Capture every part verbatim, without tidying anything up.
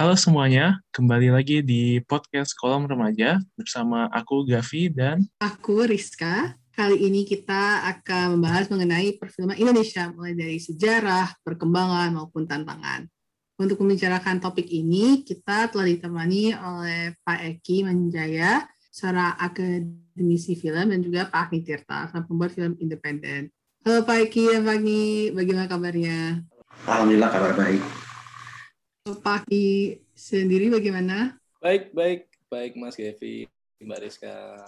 Halo semuanya, kembali lagi di podcast Kolom Remaja bersama aku Gavi dan aku Rizka. Kali ini kita akan membahas mengenai perfilman Indonesia mulai dari sejarah, perkembangan maupun tantangan. Untuk membicarakan topik ini, kita telah ditemani oleh Pak Eki Manjaya, seorang akademisi film dan juga Pak Agni Tirta, seorang pembuat film independen. Halo Pak Eki dan Pak Agni, bagaimana kabarnya? Alhamdulillah kabar baik. Pagi sendiri bagaimana? Baik, baik, baik Mas Gavi, Mbak Rizka.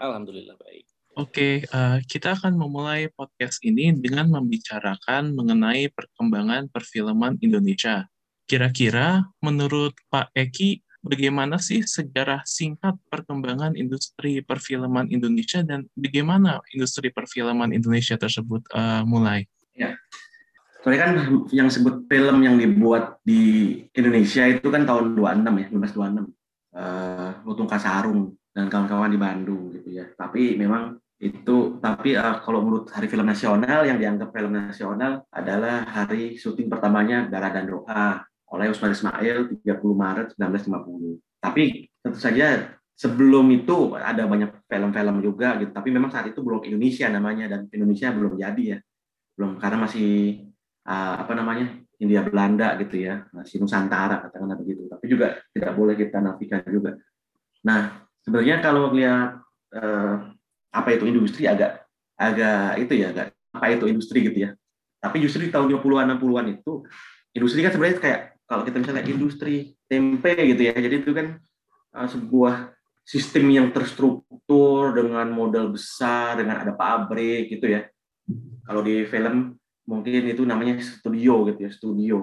Alhamdulillah baik. Oke, okay, uh, kita akan memulai podcast ini dengan membicarakan mengenai perkembangan perfilman Indonesia. Kira-kira menurut Pak Eki, bagaimana sih sejarah singkat perkembangan industri perfilman Indonesia dan bagaimana industri perfilman Indonesia tersebut uh, mulai? Ya. Soalnya kan yang sebut film yang dibuat di Indonesia itu kan tahun dua puluh enam ya, seribu sembilan ratus dua puluh enam. Uh, Lutung Kasarung dan kawan-kawan di Bandung gitu ya. Tapi memang itu, tapi uh, kalau menurut Hari Film Nasional, yang dianggap film nasional adalah hari syuting pertamanya Darah dan Doa oleh Usmar Ismail tiga puluh Maret sembilan belas lima puluh. Tapi tentu saja sebelum itu ada banyak film-film juga gitu. Tapi memang saat itu belum Indonesia namanya dan Indonesia belum jadi ya. Belum, karena masih Uh, apa namanya Hindia Belanda gitu ya, masih Nusantara katakanlah begitu. Tapi juga tidak boleh kita nafikan juga. Nah sebenarnya kalau lihat uh, apa itu industri agak agak itu ya agak apa itu industri gitu ya. Tapi justru di tahun dua puluhan enam puluhan itu industri kan sebenarnya kayak kalau kita misalnya industri tempe gitu ya. Jadi itu kan uh, sebuah sistem yang terstruktur dengan modal besar, dengan ada pabrik gitu ya. Kalau di film mungkin itu namanya studio gitu ya, studio.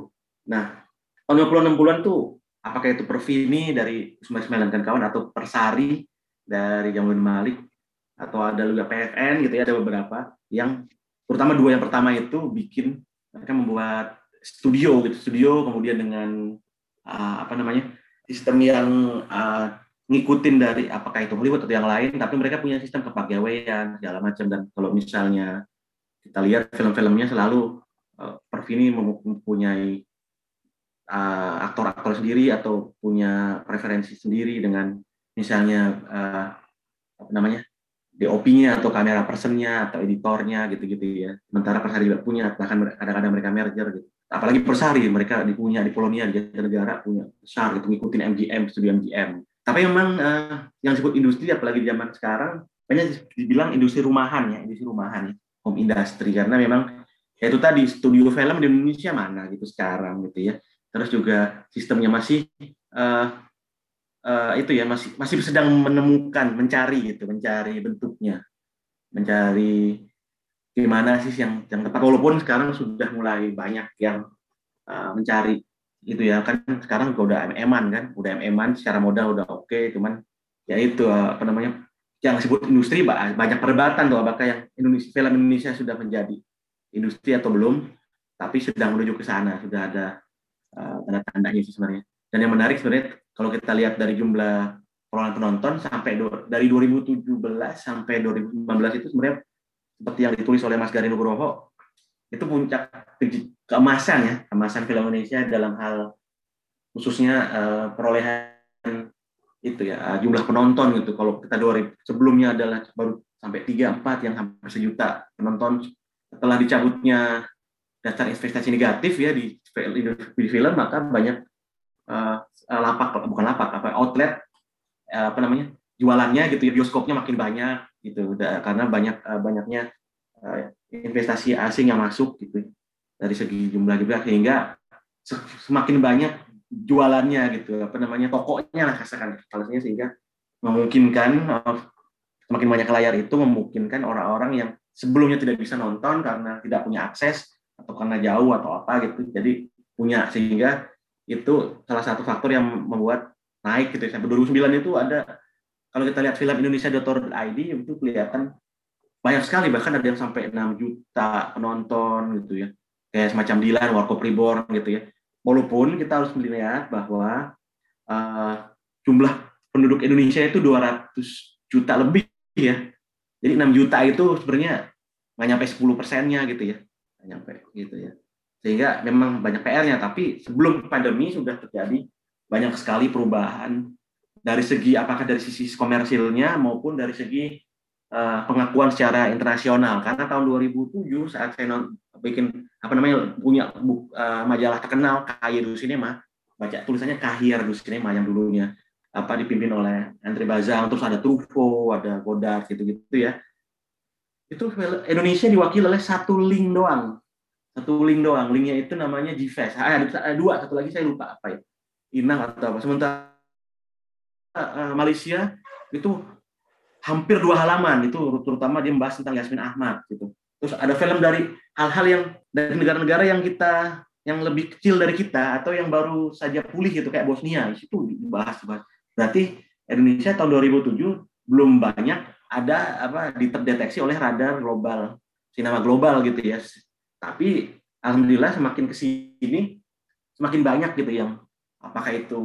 Nah, tahun dua puluh enam puluhan tuh, apakah itu Perfini dari Usmar Ismail dan kawan, atau Persari dari Djamaluddin Malik, atau ada juga P F N gitu ya, ada beberapa yang, terutama dua yang pertama itu bikin, mereka membuat studio gitu, studio kemudian dengan, uh, apa namanya, sistem yang uh, ngikutin dari apakah itu Hollywood atau yang lain, tapi mereka punya sistem kepegawaian, segala macam, dan kalau misalnya kita lihat film-filmnya selalu uh, Perfini mempunyai uh, aktor-aktor sendiri atau punya preferensi sendiri dengan misalnya uh, apa namanya D O P-nya atau kamera person-nya atau editornya gitu-gitu ya. Sementara Persari juga punya, bahkan kadang-kadang mereka merger gitu. Apalagi Persari mereka dipunya di Polonia, di negara punya besar gitu, ngikutin M G M, studio M G M. Tapi memang uh, yang disebut industri apalagi di zaman sekarang banyak dibilang industri rumahan ya, industri rumahan. Ya. Home industry, karena memang ya itu tadi studio film di Indonesia mana gitu sekarang gitu ya. Terus juga sistemnya masih uh, uh, itu ya masih masih sedang menemukan, mencari gitu, mencari bentuknya, mencari gimana sih yang yang tepat. Walaupun sekarang sudah mulai banyak yang uh, mencari itu ya, kan sekarang udah M M-an kan, udah M M-an secara modal udah oke, okay, cuman ya itu uh, apa namanya? yang disebut industri banyak perdebatan tuh apakah yang Indonesia, film Indonesia sudah menjadi industri atau belum, tapi sedang menuju ke sana, sudah ada uh, tanda-tandanya sih sebenarnya. Dan yang menarik sebenarnya kalau kita lihat dari jumlah perolehan penonton sampai do, dari dua ribu tujuh belas sampai dua ribu sembilan belas itu sebenarnya seperti yang ditulis oleh Mas Garin Nugroho itu puncak keemasan ya, keemasan film Indonesia dalam hal khususnya uh, perolehan itu ya jumlah penonton gitu. Kalau kita dua ribu sebelumnya adalah baru sampai tiga empat yang hampir sejuta penonton. Setelah dicabutnya daftar investasi negatif ya di, di film, maka banyak uh, lapak bukan lapak apa outlet uh, apa namanya jualannya gitu ya, bioskopnya makin banyak gitu karena banyak uh, banyaknya uh, investasi asing yang masuk gitu dari segi jumlah juga sehingga semakin banyak jualannya gitu, apa namanya tokonya lah katakan, alasnya sehingga memungkinkan semakin banyak layar itu memungkinkan orang-orang yang sebelumnya tidak bisa nonton karena tidak punya akses atau karena jauh atau apa gitu, jadi punya sehingga itu salah satu faktor yang membuat naik gitu. Sampai dua ribu sembilan itu ada kalau kita lihat film Indonesia dot org dot I D itu kelihatan banyak sekali, bahkan ada yang sampai enam juta penonton gitu ya, kayak semacam Dilan, Warkop Reborn gitu ya. Walaupun kita harus melihat bahwa uh, jumlah penduduk Indonesia itu dua ratus juta lebih ya. Jadi enam juta itu sebenarnya nggak nyampe sepuluh persennya gitu ya. Nggak nyampe gitu ya. Sehingga memang banyak P R-nya, tapi sebelum pandemi sudah terjadi banyak sekali perubahan dari segi apakah dari sisi komersilnya maupun dari segi uh, pengakuan secara internasional. Karena tahun dua ribu tujuh saat saya bikin apa namanya punya buku, uh, majalah terkenal Cahiers du Cinéma, baca tulisannya Cahiers du Cinéma yang dulunya apa dipimpin oleh André Bazin, terus ada Truffaut, ada Godard gitu-gitu ya. Itu Indonesia diwakili oleh satu link doang. Satu link doang. Linknya itu namanya G F E S. Ada dua, satu lagi saya lupa apa ya. Inang atau apa. Sementara uh, Malaysia itu hampir dua halaman, itu terutama dia membahas tentang Yasmin Ahmad gitu. Terus ada film dari hal-hal yang dari negara-negara yang kita yang lebih kecil dari kita atau yang baru saja pulih gitu kayak Bosnia, itu dibahas bahas. Berarti Indonesia tahun dua ribu tujuh belum banyak ada apa diterdeteksi oleh radar global, sinema global gitu ya. Tapi alhamdulillah semakin kesini semakin banyak gitu yang apakah itu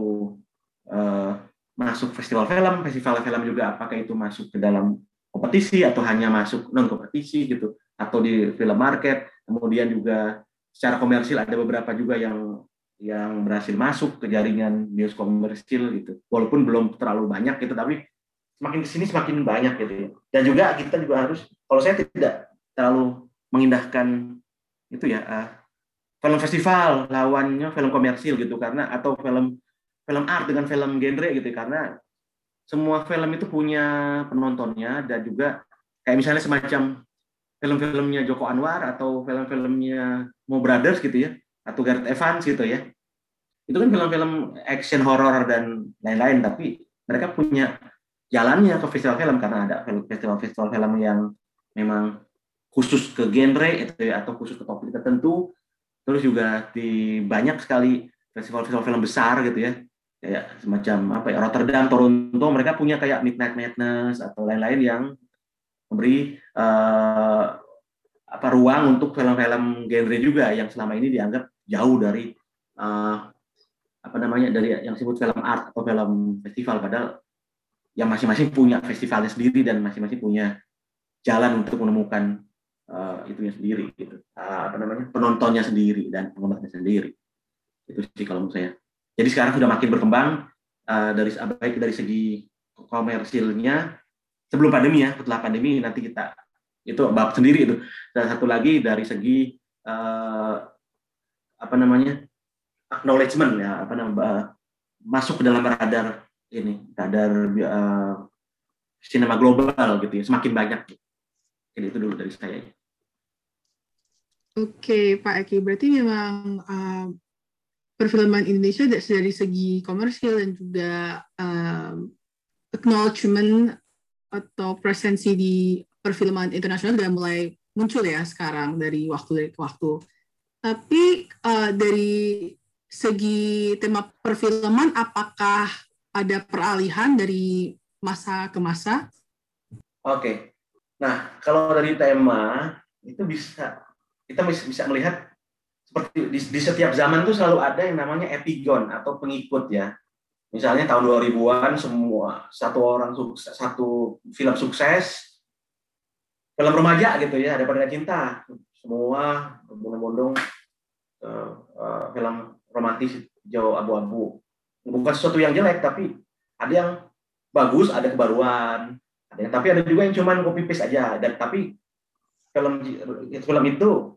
uh, masuk festival film, festival film juga apakah itu masuk ke dalam kompetisi atau hanya masuk non kompetisi gitu atau di film market. Kemudian juga secara komersil ada beberapa juga yang yang berhasil masuk ke jaringan news komersil gitu. Walaupun belum terlalu banyak gitu, tapi semakin kesini semakin banyak gitu. Dan juga kita juga harus, kalau saya tidak terlalu mengindahkan itu ya, uh, film festival lawannya film komersil gitu, karena atau film film art dengan film genre gitu, karena semua film itu punya penontonnya. Dan juga kayak misalnya semacam film-filmnya Joko Anwar atau film-filmnya Mo Brothers gitu ya, atau Gareth Evans gitu ya, itu kan film-film action horror dan lain-lain, tapi mereka punya jalannya ke festival film karena ada festival-festival film yang memang khusus ke genre itu ya, atau khusus ke topik tertentu. Terus juga di banyak sekali festival-festival film besar gitu ya, kayak semacam apa ya, Rotterdam, Toronto, mereka punya kayak Midnight Madness atau lain-lain yang memberi uh, apa ruang untuk film-film genre juga yang selama ini dianggap jauh dari uh, apa namanya dari yang disebut film art atau film festival, padahal yang masing-masing punya festivalnya sendiri dan masing-masing punya jalan untuk menemukan Uh, itunya sendiri gitu, uh, apa namanya penontonnya sendiri dan penggemarnya sendiri. Itu sih kalau menurut saya. Jadi sekarang sudah makin berkembang uh, dari baik dari segi komersilnya sebelum pandemi ya, setelah pandemi nanti kita itu bab sendiri itu. Dan satu lagi dari segi uh, apa namanya acknowledgement ya, apa namanya uh, masuk ke dalam radar ini, radar uh, sinema global gitu ya, semakin banyak. Jadi itu dulu dari saya. Oke, okay, Pak Eki, berarti memang uh, perfilman Indonesia dari segi komersil dan juga uh, acknowledgement atau presensi di perfilman internasional sudah mulai muncul ya sekarang dari waktu ke waktu. Tapi uh, dari segi tema perfilman, apakah ada peralihan dari masa ke masa? Oke. Okay. Nah, kalau dari tema itu bisa kita bisa melihat seperti di, di setiap zaman tuh selalu ada yang namanya epigon atau pengikut ya. Misalnya tahun dua ribuan semua satu orang sukses, satu film sukses, film remaja gitu ya, ada Perempuan Cinta, semua berbondong-bondong uh, uh, film romantis jauh abu-abu. Bukan sesuatu yang jelek, tapi ada yang bagus, ada kebaruan. Ya, tapi ada juga yang cuman copy paste aja. Dan tapi film film itu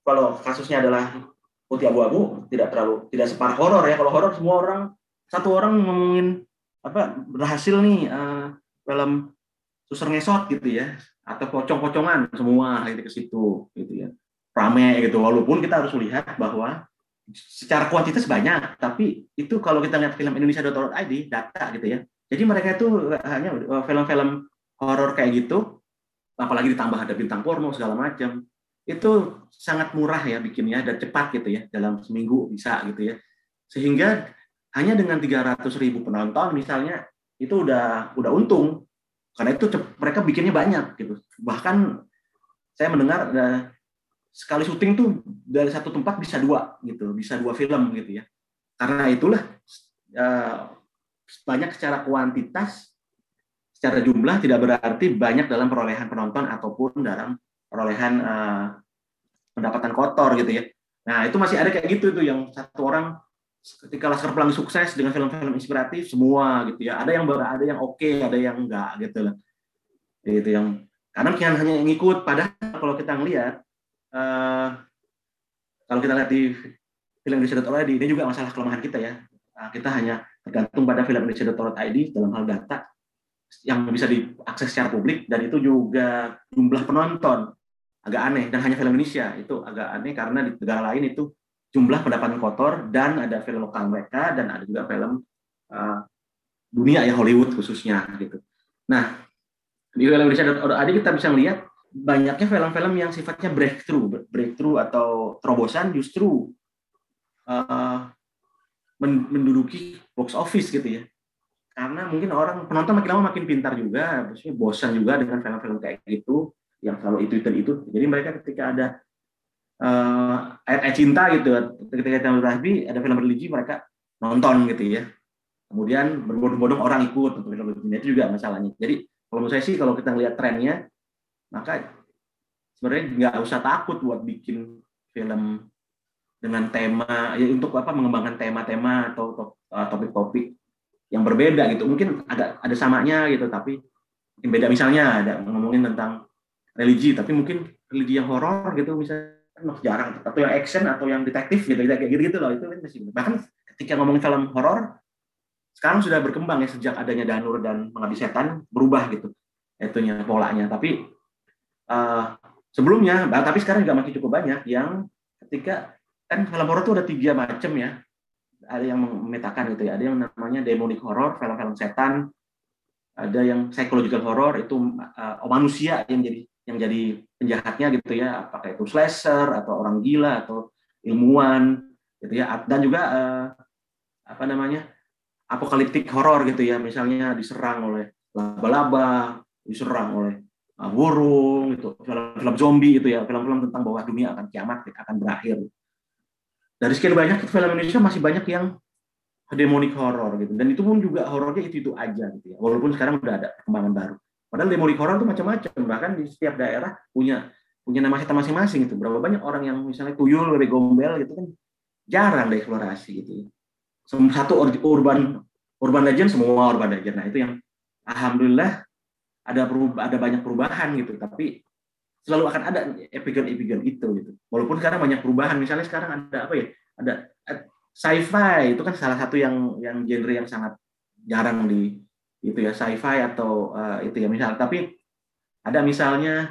kalau kasusnya adalah putih abu-abu tidak terlalu tidak separah horor ya. Kalau horor semua orang satu orang ngomongin apa berhasil nih uh, film susur ngesot gitu ya, atau pocong-pocongan semua itu ke situ gitu ya. Rame gitu, walaupun kita harus melihat bahwa secara kuantitas banyak, tapi itu kalau kita lihat film indonesia dot org dot i d data gitu ya. Jadi mereka itu hanya film-film horor kayak gitu, apalagi ditambah ada bintang porno segala macam, itu sangat murah ya bikinnya dan cepat gitu ya, dalam seminggu bisa gitu ya. Sehingga hanya dengan tiga ratus ribu penonton misalnya itu udah udah untung, karena itu cep, mereka bikinnya banyak gitu. Bahkan saya mendengar sekali syuting tuh dari satu tempat bisa dua gitu, bisa dua film gitu ya. Karena itulah Uh, banyak secara kuantitas, secara jumlah tidak berarti banyak dalam perolehan penonton ataupun dalam perolehan uh, pendapatan kotor gitu ya. Nah itu masih ada kayak gitu tuh yang satu orang ketika Laskar Pelangi sukses dengan film-film inspiratif semua gitu ya, ada yang ada yang oke, okay, ada yang enggak gitu lah. Itu yang kadang kan hanya ngikut, padahal kalau kita ngelihat uh, kalau kita lihat di film Indonesia dot org ini juga masalah kelemahan kita ya. Nah, kita hanya tergantung pada film Indonesia dot org dalam hal data yang bisa diakses secara publik, dan itu juga jumlah penonton agak aneh, dan hanya film Indonesia itu agak aneh karena di negara lain itu jumlah pendapatan kotor dan ada film lokal mereka dan ada juga film uh, dunia ya, Hollywood khususnya gitu. Nah, di film Indonesia dot org kita bisa melihat banyaknya film-film yang sifatnya breakthrough, breakthrough atau terobosan justru uh, menduduki box office gitu ya. Karena mungkin orang penonton makin lama makin pintar juga, maksudnya bosan juga dengan film-film kayak gitu yang selalu itu dan itu. Jadi mereka ketika ada uh, ayat-ayat cinta gitu, ketika tentang Rahbi ada film religi mereka nonton gitu ya. Kemudian berbondong-bondong orang ikut untuk film religi, itu juga masalahnya. Jadi kalau menurut saya sih, kalau kita lihat trennya, maka sebenarnya nggak usah takut buat bikin film dengan tema, ya untuk apa mengembangkan tema-tema atau topik-topik yang berbeda gitu. Mungkin ada ada samanya gitu, tapi mungkin beda. Misalnya ada ngomongin tentang religi, tapi mungkin religi yang horor gitu, misalnya jarang, atau yang action atau yang detektif gitu, kayak gitu-gitu loh. Itu masih, bahkan ketika ngomongin film horor sekarang sudah berkembang ya, sejak adanya Danur dan Mengabdi Setan berubah gitu itunya polanya. Tapi uh, sebelumnya, bah, tapi sekarang juga masih cukup banyak yang ketika kan film horor tuh ada tiga macam ya, ada yang memetakan gitu ya, ada yang namanya demonic horror, film-film setan, ada yang psychological horror itu uh, manusia yang jadi yang jadi penjahatnya gitu ya, apakah itu slasher atau orang gila atau ilmuwan gitu ya, dan juga uh, apa namanya apokaliptik horor gitu ya, misalnya diserang oleh laba-laba, diserang oleh uh, burung gitu, film-film zombie itu ya, film-film tentang bahwa dunia akan kiamat, akan berakhir. Dari sekian banyak film Indonesia masih banyak yang demonic horror gitu, dan itu pun juga horornya itu-itu aja gitu ya, walaupun sekarang udah ada perkembangan baru. Padahal demonic horror itu macam-macam, bahkan di setiap daerah punya punya nama setan masing-masing gitu. Berapa banyak orang yang misalnya tuyul, bebek gombel gitu kan jarang dieksplorasi gitu. Satu urban urban legend, semua urban legend. Nah, itu yang alhamdulillah ada perubahan, ada banyak perubahan gitu, tapi selalu akan ada epigen-epigen itu gitu. Walaupun sekarang banyak perubahan, misalnya sekarang ada apa ya? Ada sci-fi, itu kan salah satu yang yang genre yang sangat jarang di itu ya, sci-fi atau uh, itu ya misal. Tapi ada misalnya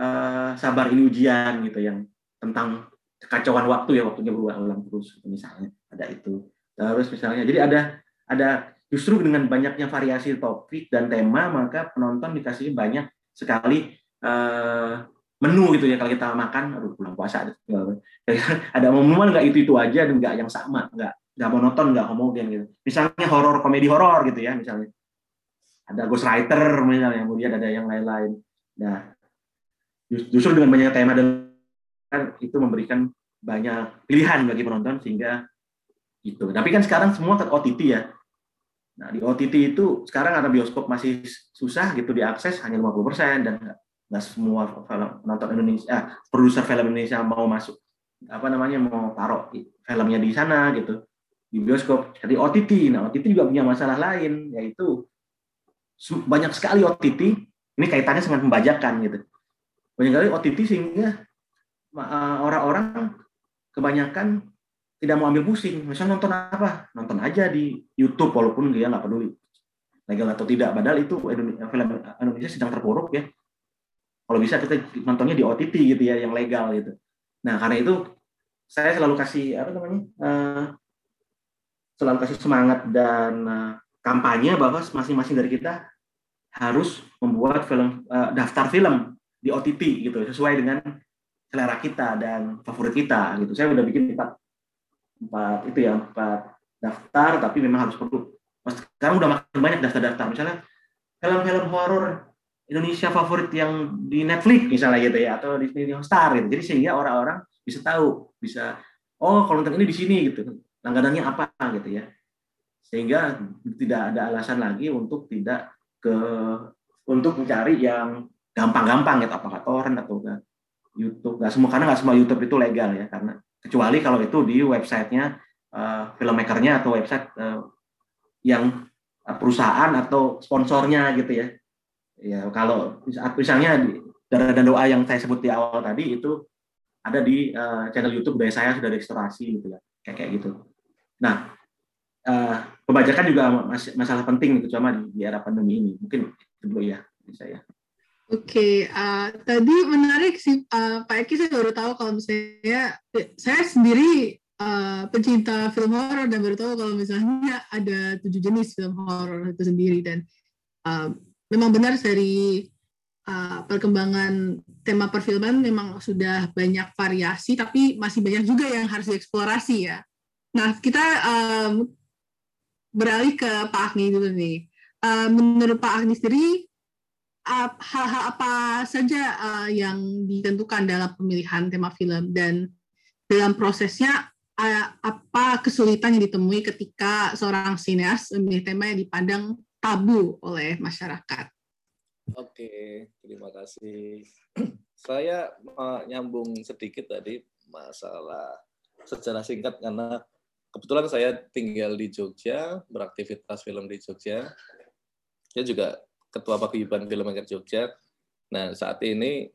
uh, Sabar Ini Ujian gitu, yang tentang kekacauan waktu ya, waktunya berulang-ulang terus misalnya. Ada itu. Terus misalnya, jadi ada ada justru dengan banyaknya variasi topik dan tema, maka penonton dikasih banyak sekali uh, menu gitu ya. Kalau kita makan, aduh pulang puasa gitu. Ada momen nggak itu itu aja, dan nggak yang sama, nggak nggak monoton, nggak homogen gitu. Misalnya horor, komedi horor gitu ya, misalnya ada ghostwriter misalnya, kemudian ada yang lain-lain. Nah, justru dengan banyak tema dan itu memberikan banyak pilihan bagi penonton sehingga gitu. Tapi kan sekarang semua ke O T T ya. Nah, di O T T itu sekarang karena bioskop masih susah gitu diakses, hanya lima puluh persen, dan nggak semua penonton Indonesia, eh, produser film Indonesia mau masuk apa namanya mau taruh filmnya di sana gitu, di bioskop. Jadi O T T, nah O T T juga punya masalah lain, yaitu banyak sekali O T T, ini kaitannya dengan pembajakan gitu. Banyak sekali O T T sehingga uh, orang-orang kebanyakan tidak mau ambil pusing. Misalnya nonton apa? Nonton aja di YouTube, walaupun dia nggak peduli legal atau tidak. Padahal itu Indonesia, film Indonesia sedang terpuruk ya. Kalau bisa kita nontonnya di O T T gitu ya, yang legal gitu. Nah, karena itu saya selalu kasih apa namanya? Uh, selalu kasih semangat dan uh, kampanye bahwa masing-masing dari kita harus membuat film uh, daftar film di O T T gitu, sesuai dengan selera kita dan favorit kita gitu. Saya udah bikin empat empat itu ya empat daftar, tapi memang harus perlu. Mas sekarang udah makin banyak daftar-daftar, misalnya film-film horor Indonesia favorit yang di Netflix misalnya gitu ya, atau di Disney Hotstar gitu. Jadi sehingga orang-orang bisa tahu, bisa oh kalau nonton ini di sini gitu, langganannya apa gitu ya, sehingga tidak ada alasan lagi untuk tidak ke untuk mencari yang gampang-gampang gitu, apakah torrent atau enggak YouTube. Nggak semua, karena nggak semua YouTube itu legal ya, karena kecuali kalau itu di websitenya uh, filmmakernya atau website uh, yang perusahaan atau sponsornya gitu ya. Ya kalau misalnya di Darah dan Doa yang saya sebut di awal tadi itu ada di uh, channel YouTube dari saya sudah restorasi gitu ya, kayak kayak gitu. Nah, uh, pembajakan juga mas- masalah penting itu cuma di, di era pandemi ini. Mungkin itu dulu ya dari saya. Oke, okay, uh, tadi menarik sih uh, Pak Eki, saya baru tahu kalau misalnya saya sendiri uh, pencinta film horor dan baru tahu kalau misalnya ada tujuh jenis film horor itu sendiri, dan uh, memang benar dari uh, perkembangan tema perfilman memang sudah banyak variasi, tapi masih banyak juga yang harus dieksplorasi ya. Nah, kita um, beralih ke Pak Agni dulu nih. Uh, menurut Pak Agni sendiri, hal-hal apa saja uh, yang ditentukan dalam pemilihan tema film, dan dalam prosesnya uh, apa kesulitan yang ditemui ketika seorang sineas memilih tema yang dipandang tabu oleh masyarakat? Oke, terima kasih. Saya uh, nyambung sedikit tadi masalah secara singkat karena kebetulan saya tinggal di Jogja, beraktivitas film di Jogja. Saya juga Ketua Paguyuban Filmmaker Jogja. Nah, saat ini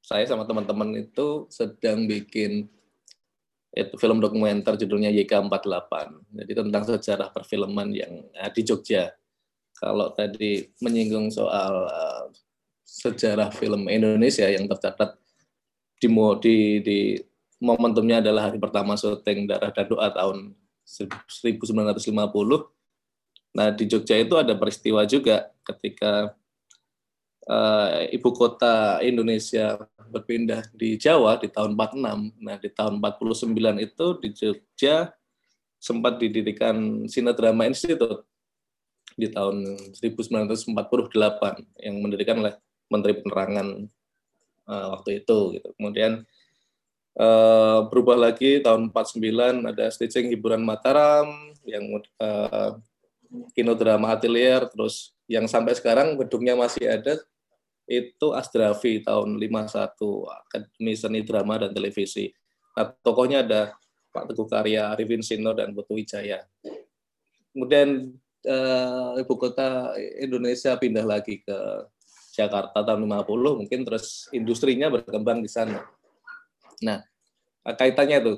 saya sama teman-teman itu sedang bikin itu film dokumenter judulnya Y K empat delapan. Jadi tentang sejarah perfilman yang di Jogja. Kalau tadi menyinggung soal uh, sejarah film Indonesia yang tercatat di, di, di momentumnya adalah hari pertama syuting Darah dan Doa tahun seribu sembilan ratus lima puluh. Nah, di Jogja itu ada peristiwa juga ketika uh, ibu kota Indonesia berpindah di Jawa di tahun empat puluh enam. Nah, di tahun empat puluh sembilan itu di Jogja sempat didirikan Sinedrama Institute di tahun seribu sembilan ratus empat puluh delapan yang mendirikan oleh Menteri Penerangan uh, waktu itu. Gitu. Kemudian uh, berubah lagi tahun empat puluh sembilan ada staging Hiburan Mataram yang uh, Kinodrama Atelier, terus yang sampai sekarang gedungnya masih ada, itu Asdrafi tahun lima puluh satu, Akademi Seni Drama dan Televisi. Nah, tokohnya ada Pak Teguh Karya, Arifin Sino, dan Putu Wijaya. Kemudian eh, ibu kota Indonesia pindah lagi ke Jakarta tahun lima puluh, mungkin terus industrinya berkembang di sana. Nah, kaitannya itu,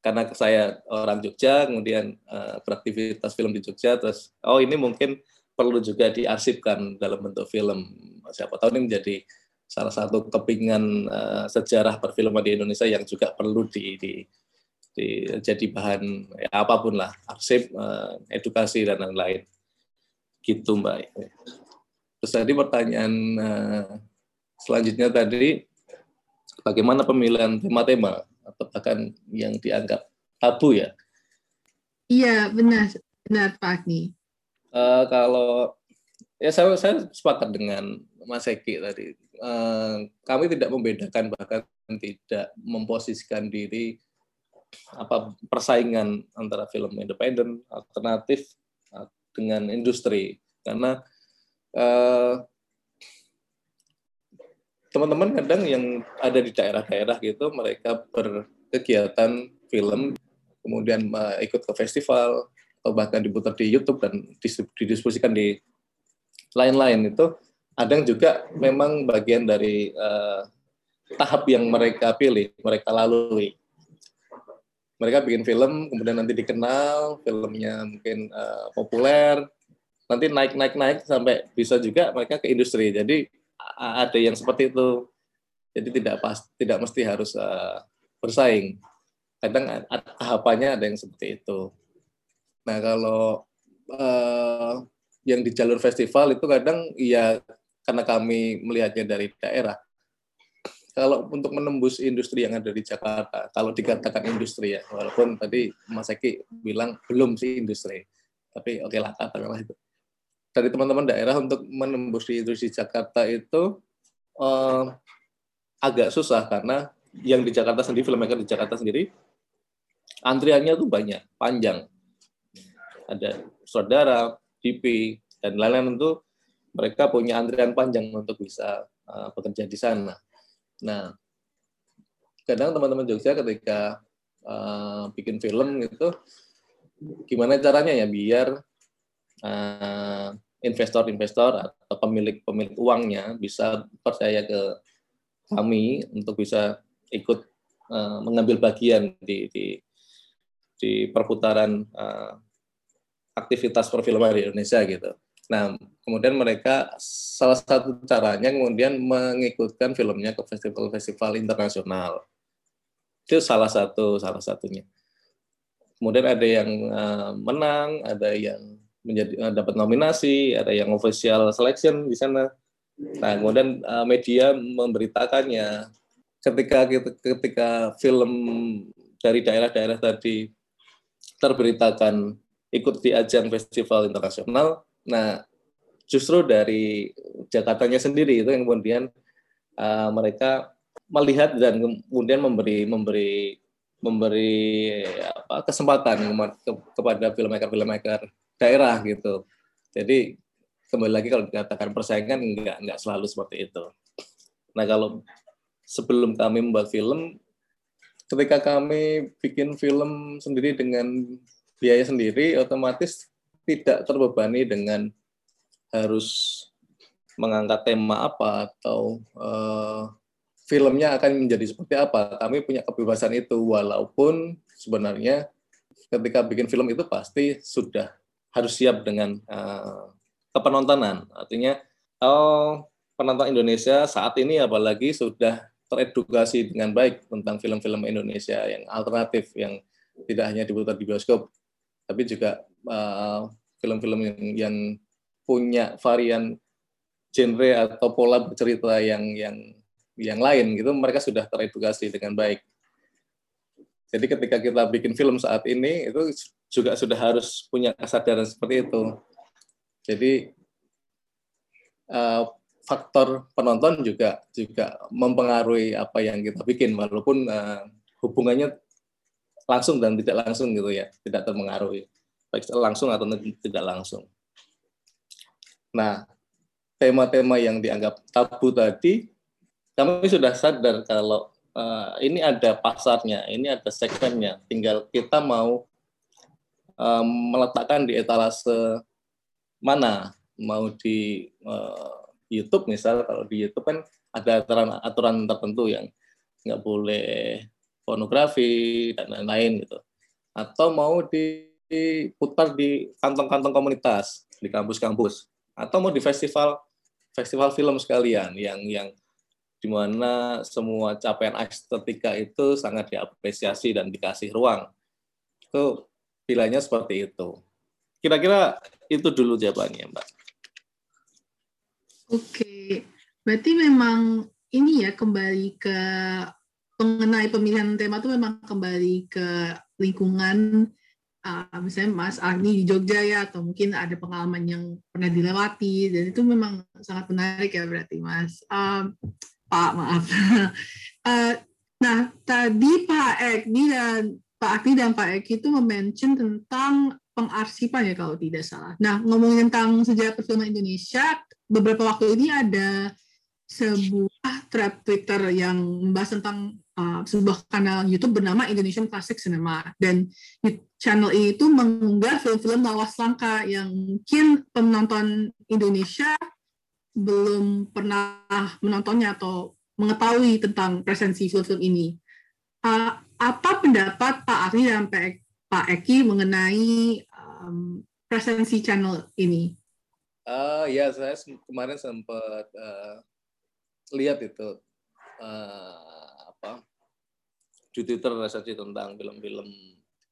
karena saya orang Jogja, kemudian uh, beraktivitas film di Jogja, terus oh ini mungkin perlu juga diarsipkan dalam bentuk film. Siapa tahu ini menjadi salah satu kepingan uh, sejarah perfilman di Indonesia yang juga perlu di, di, di jadi bahan ya, apapun lah, arsip, uh, edukasi dan lain-lain. Gitu Mbak. Terus tadi pertanyaan uh, selanjutnya tadi, bagaimana pemilihan tema-tema? Atau bahkan yang dianggap tabu ya? Iya, benar, benar Pak Agni. Uh, kalau ya saya, saya sepakat dengan Mas Eki tadi. Uh, kami tidak membedakan bahkan tidak memposisikan diri apa persaingan antara film independen, alternatif uh, dengan industri, karena uh, teman-teman kadang yang ada di daerah-daerah gitu, mereka berkegiatan film, kemudian ikut ke festival, atau bahkan diputar di YouTube dan didiskusikan di lain-lain itu, kadang juga memang bagian dari uh, tahap yang mereka pilih, mereka lalui. Mereka bikin film, kemudian nanti dikenal, filmnya mungkin uh, populer, nanti naik-naik-naik sampai bisa juga mereka ke industri. Jadi ada yang seperti itu, jadi tidak pas, tidak mesti harus uh, bersaing. Kadang tahapannya ada yang seperti itu. Nah kalau uh, yang di jalur festival itu kadang ya karena kami melihatnya dari daerah. Kalau untuk menembus industri yang ada di Jakarta, kalau dikatakan industri ya, walaupun tadi Mas Eki bilang belum sih industri, tapi oke lah katakanlah itu. Dari teman-teman daerah untuk menembus di industri Jakarta itu eh, agak susah karena yang di Jakarta sendiri, filmmaker di Jakarta sendiri, antriannya tuh banyak, panjang. Ada saudara, D P, dan lain-lain itu mereka punya antrian panjang untuk bisa eh, bekerja di sana. Nah, kadang teman-teman Jogja ketika uh, bikin film gitu, gimana caranya ya biar uh, investor-investor atau pemilik-pemilik uangnya bisa percaya ke kami untuk bisa ikut uh, mengambil bagian di di, di perputaran uh, aktivitas perfilman di Indonesia gitu. Nah, kemudian mereka salah satu caranya kemudian mengikutkan filmnya ke festival-festival internasional. Itu salah satu salah satunya. Kemudian ada yang uh, menang, ada yang menjadi dapat nominasi, ada yang official selection di sana. Nah, kemudian uh, media memberitakannya. Ketika ketika film dari daerah-daerah tadi terberitakan ikut di ajang festival internasional, nah justru dari Jakartanya sendiri itu yang kemudian uh, mereka melihat dan kemudian memberi memberi memberi apa, kesempatan ke, kepada filmmaker-filmmaker daerah gitu. Jadi kembali lagi kalau dikatakan persaingan, enggak enggak selalu seperti itu. Nah, kalau sebelum kami membuat film, ketika kami bikin film sendiri dengan biaya sendiri, otomatis tidak terbebani dengan harus mengangkat tema apa atau uh, filmnya akan menjadi seperti apa. Kami punya kebebasan itu, walaupun sebenarnya ketika bikin film itu pasti sudah harus siap dengan uh, kepenontonan. Artinya, oh, penonton Indonesia saat ini apalagi sudah teredukasi dengan baik tentang film-film Indonesia yang alternatif, yang tidak hanya diputar di bioskop, tapi juga uh, film-film yang, yang punya varian genre atau pola bercerita yang yang yang lain gitu. Mereka sudah teredukasi dengan baik. Jadi ketika kita bikin film saat ini itu juga sudah harus punya kesadaran seperti itu. Jadi uh, faktor penonton juga juga mempengaruhi apa yang kita bikin, walaupun uh, hubungannya langsung dan tidak langsung gitu ya, tidak terpengaruhi baik langsung atau tidak langsung. Nah, tema-tema yang dianggap tabu tadi, kami sudah sadar kalau uh, ini ada pasarnya, ini ada segmennya. Tinggal kita mau um, meletakkan di etalase mana, mau di uh, YouTube misal. Kalau di YouTube kan ada aturan-aturan tertentu yang nggak boleh pornografi dan lain-lain gitu, atau mau diputar di kantong-kantong komunitas di kampus-kampus, atau mau di festival festival film sekalian yang yang di mana semua capaian estetika itu sangat diapresiasi dan dikasih ruang. Itu pilihannya seperti itu. Kira-kira itu dulu jawabannya, Mbak. Oke, berarti memang ini ya, kembali ke mengenai pemilihan tema itu memang kembali ke lingkungan, uh, misalnya Mas Agni di Jogja ya, atau mungkin ada pengalaman yang pernah dilewati, dan itu memang sangat menarik ya berarti Mas. Uh, Pak, maaf. uh, nah, tadi Pak Agni dan Pak Agni dan Pak Eki itu mention tentang pengarsipan ya kalau tidak salah. Nah, ngomongin tentang sejarah perfilman Indonesia, beberapa waktu ini ada sebuah thread Twitter yang membahas tentang Uh, sebuah kanal YouTube bernama Indonesian Classic Cinema, dan channel ini itu mengunggah film-film lawas langka yang mungkin penonton Indonesia belum pernah menontonnya atau mengetahui tentang presensi film-film ini. Uh, apa pendapat Pak Agni dan Pak Eki mengenai um, presensi channel ini? Uh, ya, saya kemarin sempat uh, lihat itu. Uh, di Twitter research tentang film-film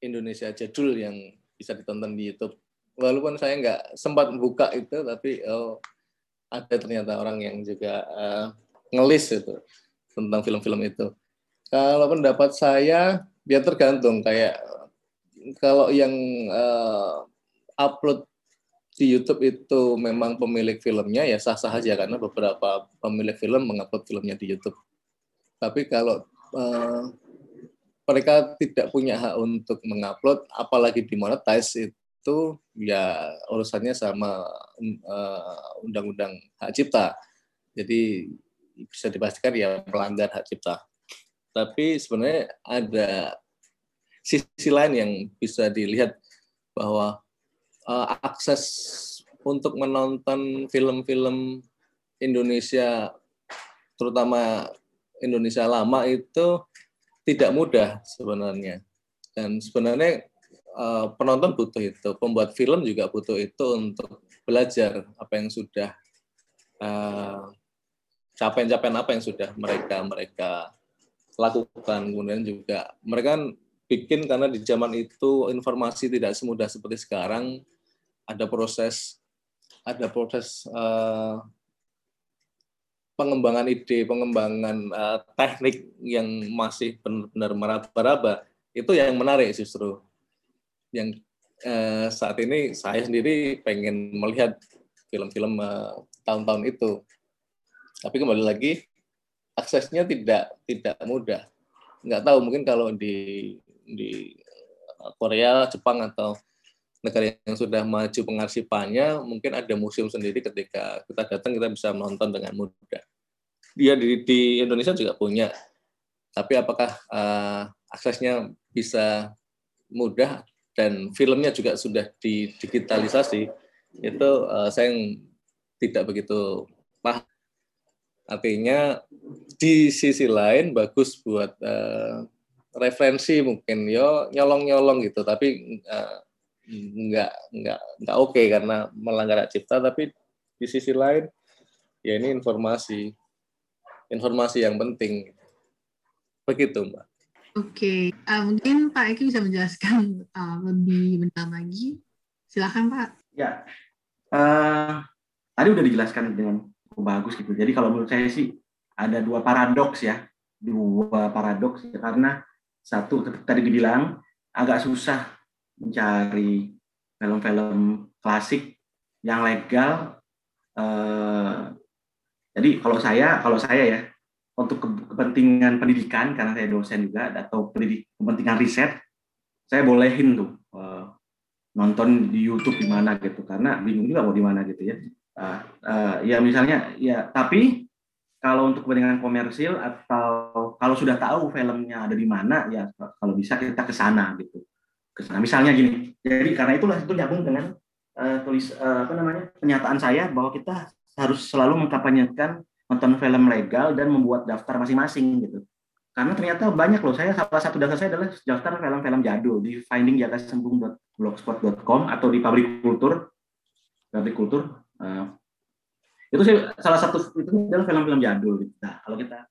Indonesia jadul yang bisa ditonton di YouTube. Walaupun saya nggak sempat buka itu, tapi oh, ada ternyata orang yang juga uh, ngelis itu tentang film-film itu. Kalau pendapat saya, biar tergantung. Kayak kalau yang uh, upload di YouTube itu memang pemilik filmnya, ya sah-sah aja, karena beberapa pemilik film mengupload filmnya di YouTube. Tapi kalau uh, mereka tidak punya hak untuk mengupload, apalagi dimonetize, itu ya urusannya sama uh, undang-undang hak cipta. Jadi bisa dipastikan ya melanggar hak cipta. Tapi sebenarnya ada sisi lain yang bisa dilihat bahwa uh, akses untuk menonton film-film Indonesia, terutama Indonesia lama itu tidak mudah sebenarnya. Dan sebenarnya uh, penonton butuh itu, pembuat film juga butuh itu untuk belajar apa yang sudah uh, capaian-capaian apa yang sudah mereka mereka lakukan. Kemudian juga mereka kan bikin karena di zaman itu informasi tidak semudah seperti sekarang. Ada proses, ada proses uh, pengembangan ide, pengembangan uh, teknik yang masih benar-benar meraba-raba. Itu yang menarik justru. Yang uh, saat ini saya sendiri pengen melihat film-film uh, tahun-tahun itu. Tapi kembali lagi aksesnya tidak tidak mudah. Nggak tahu mungkin kalau di di Korea, Jepang atau negara yang sudah maju pengarsipannya, mungkin ada museum sendiri ketika kita datang kita bisa menonton dengan mudah. Dia di, di Indonesia juga punya, tapi apakah uh, aksesnya bisa mudah dan filmnya juga sudah didigitalisasi, itu uh, saya yang tidak begitu paham. Artinya di sisi lain bagus buat uh, referensi mungkin yo nyolong-nyolong gitu, tapi uh, nggak nggak nggak oke okay karena melanggar hak cipta. Tapi di sisi lain ya ini informasi informasi yang penting, begitu Mbak. Oke, okay. uh, mungkin Pak Eki bisa menjelaskan uh, lebih mendalam lagi, silakan Pak. Ya, uh, tadi udah dijelaskan dengan bagus gitu. Jadi kalau menurut saya sih ada dua paradoks ya, dua paradoks ya. Karena satu tadi dibilang agak susah mencari film-film klasik yang legal. Eh, jadi kalau saya, kalau saya ya untuk kepentingan pendidikan karena saya dosen juga, atau pendidik, kepentingan riset, saya bolehin tuh eh, nonton di YouTube di mana gitu, karena bingung juga mau di mana gitu ya. Eh, eh, ya misalnya ya, tapi kalau untuk kepentingan komersil atau kalau sudah tahu filmnya ada di mana ya kalau bisa kita ke sana gitu. Kesana. Misalnya gini, jadi karena itulah itu nyambung dengan uh, tulis uh, apa namanya pernyataan saya bahwa kita harus selalu mengkampanyekan nonton film legal dan membuat daftar masing-masing gitu. Karena ternyata banyak loh, saya salah satu daftar saya adalah daftar film-film jadul di finding jaka sembung dot blogspot dot com atau di Public Culture. Public Culture uh, itu saya, salah satu itu adalah film-film jadul. Nah, kalau kita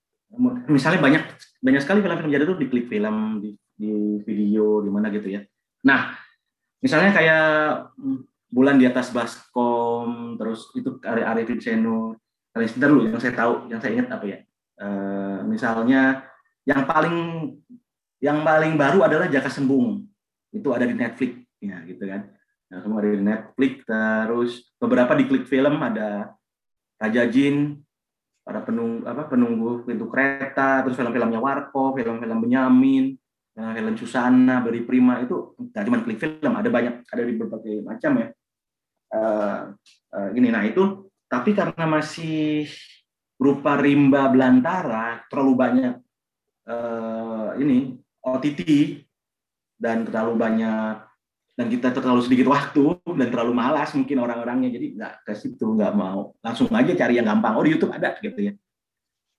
misalnya banyak banyak sekali film-film jadul itu di Klik Film, di di video di mana gitu ya. Nah, misalnya kayak Bulan di Atas Baskom, terus itu Arifin Seno, Alistair dulu yang saya tahu, yang saya ingat apa ya? E, misalnya yang paling yang paling baru adalah Jaka Sembung. Itu ada di Netflix ya, gitu kan. Nah, semua ada di Netflix, terus beberapa di Klik Film ada Raja Jin, para penunggu apa penunggu pintu kereta, terus film-filmnya Warkop, film-film Benyamin, film Susana, Beri Prima. Itu nggak cuma Klik Film, ada banyak, ada di berbagai macam ya. Uh, uh, gini, nah itu, tapi karena masih berupa rimba belantara, terlalu banyak uh, ini O T T dan terlalu banyak dan kita terlalu sedikit waktu dan terlalu malas mungkin orang-orangnya, jadi nggak ke situ, nggak mau, langsung aja cari yang gampang. Oh di YouTube ada gitu ya.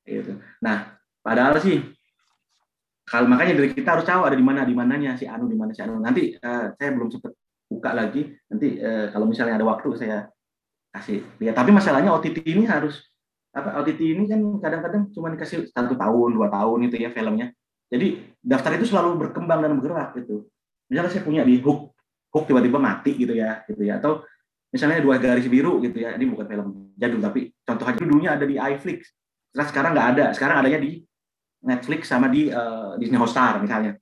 Gitu. Nah padahal sih kalau makanya dari kita harus tahu ada di mana di mananya si Anu di mana si Anu. Nanti uh, saya belum sempat buka lagi. Nanti uh, kalau misalnya ada waktu saya kasih. Ya, tapi masalahnya O T T ini harus apa? O T T ini kan kadang-kadang cuma dikasih satu tahun, dua tahun itu ya filmnya. Jadi daftar itu selalu berkembang dan bergerak gitu. Misalnya saya punya di Hook, Hook tiba-tiba mati gitu ya, gitu ya. Atau misalnya Dua Garis Biru gitu ya. Ini bukan film jadul tapi contoh aja dulunya ada di iFlix. Terus sekarang nggak ada. Sekarang adanya di Netflix sama di uh, Disney Hotstar misalnya,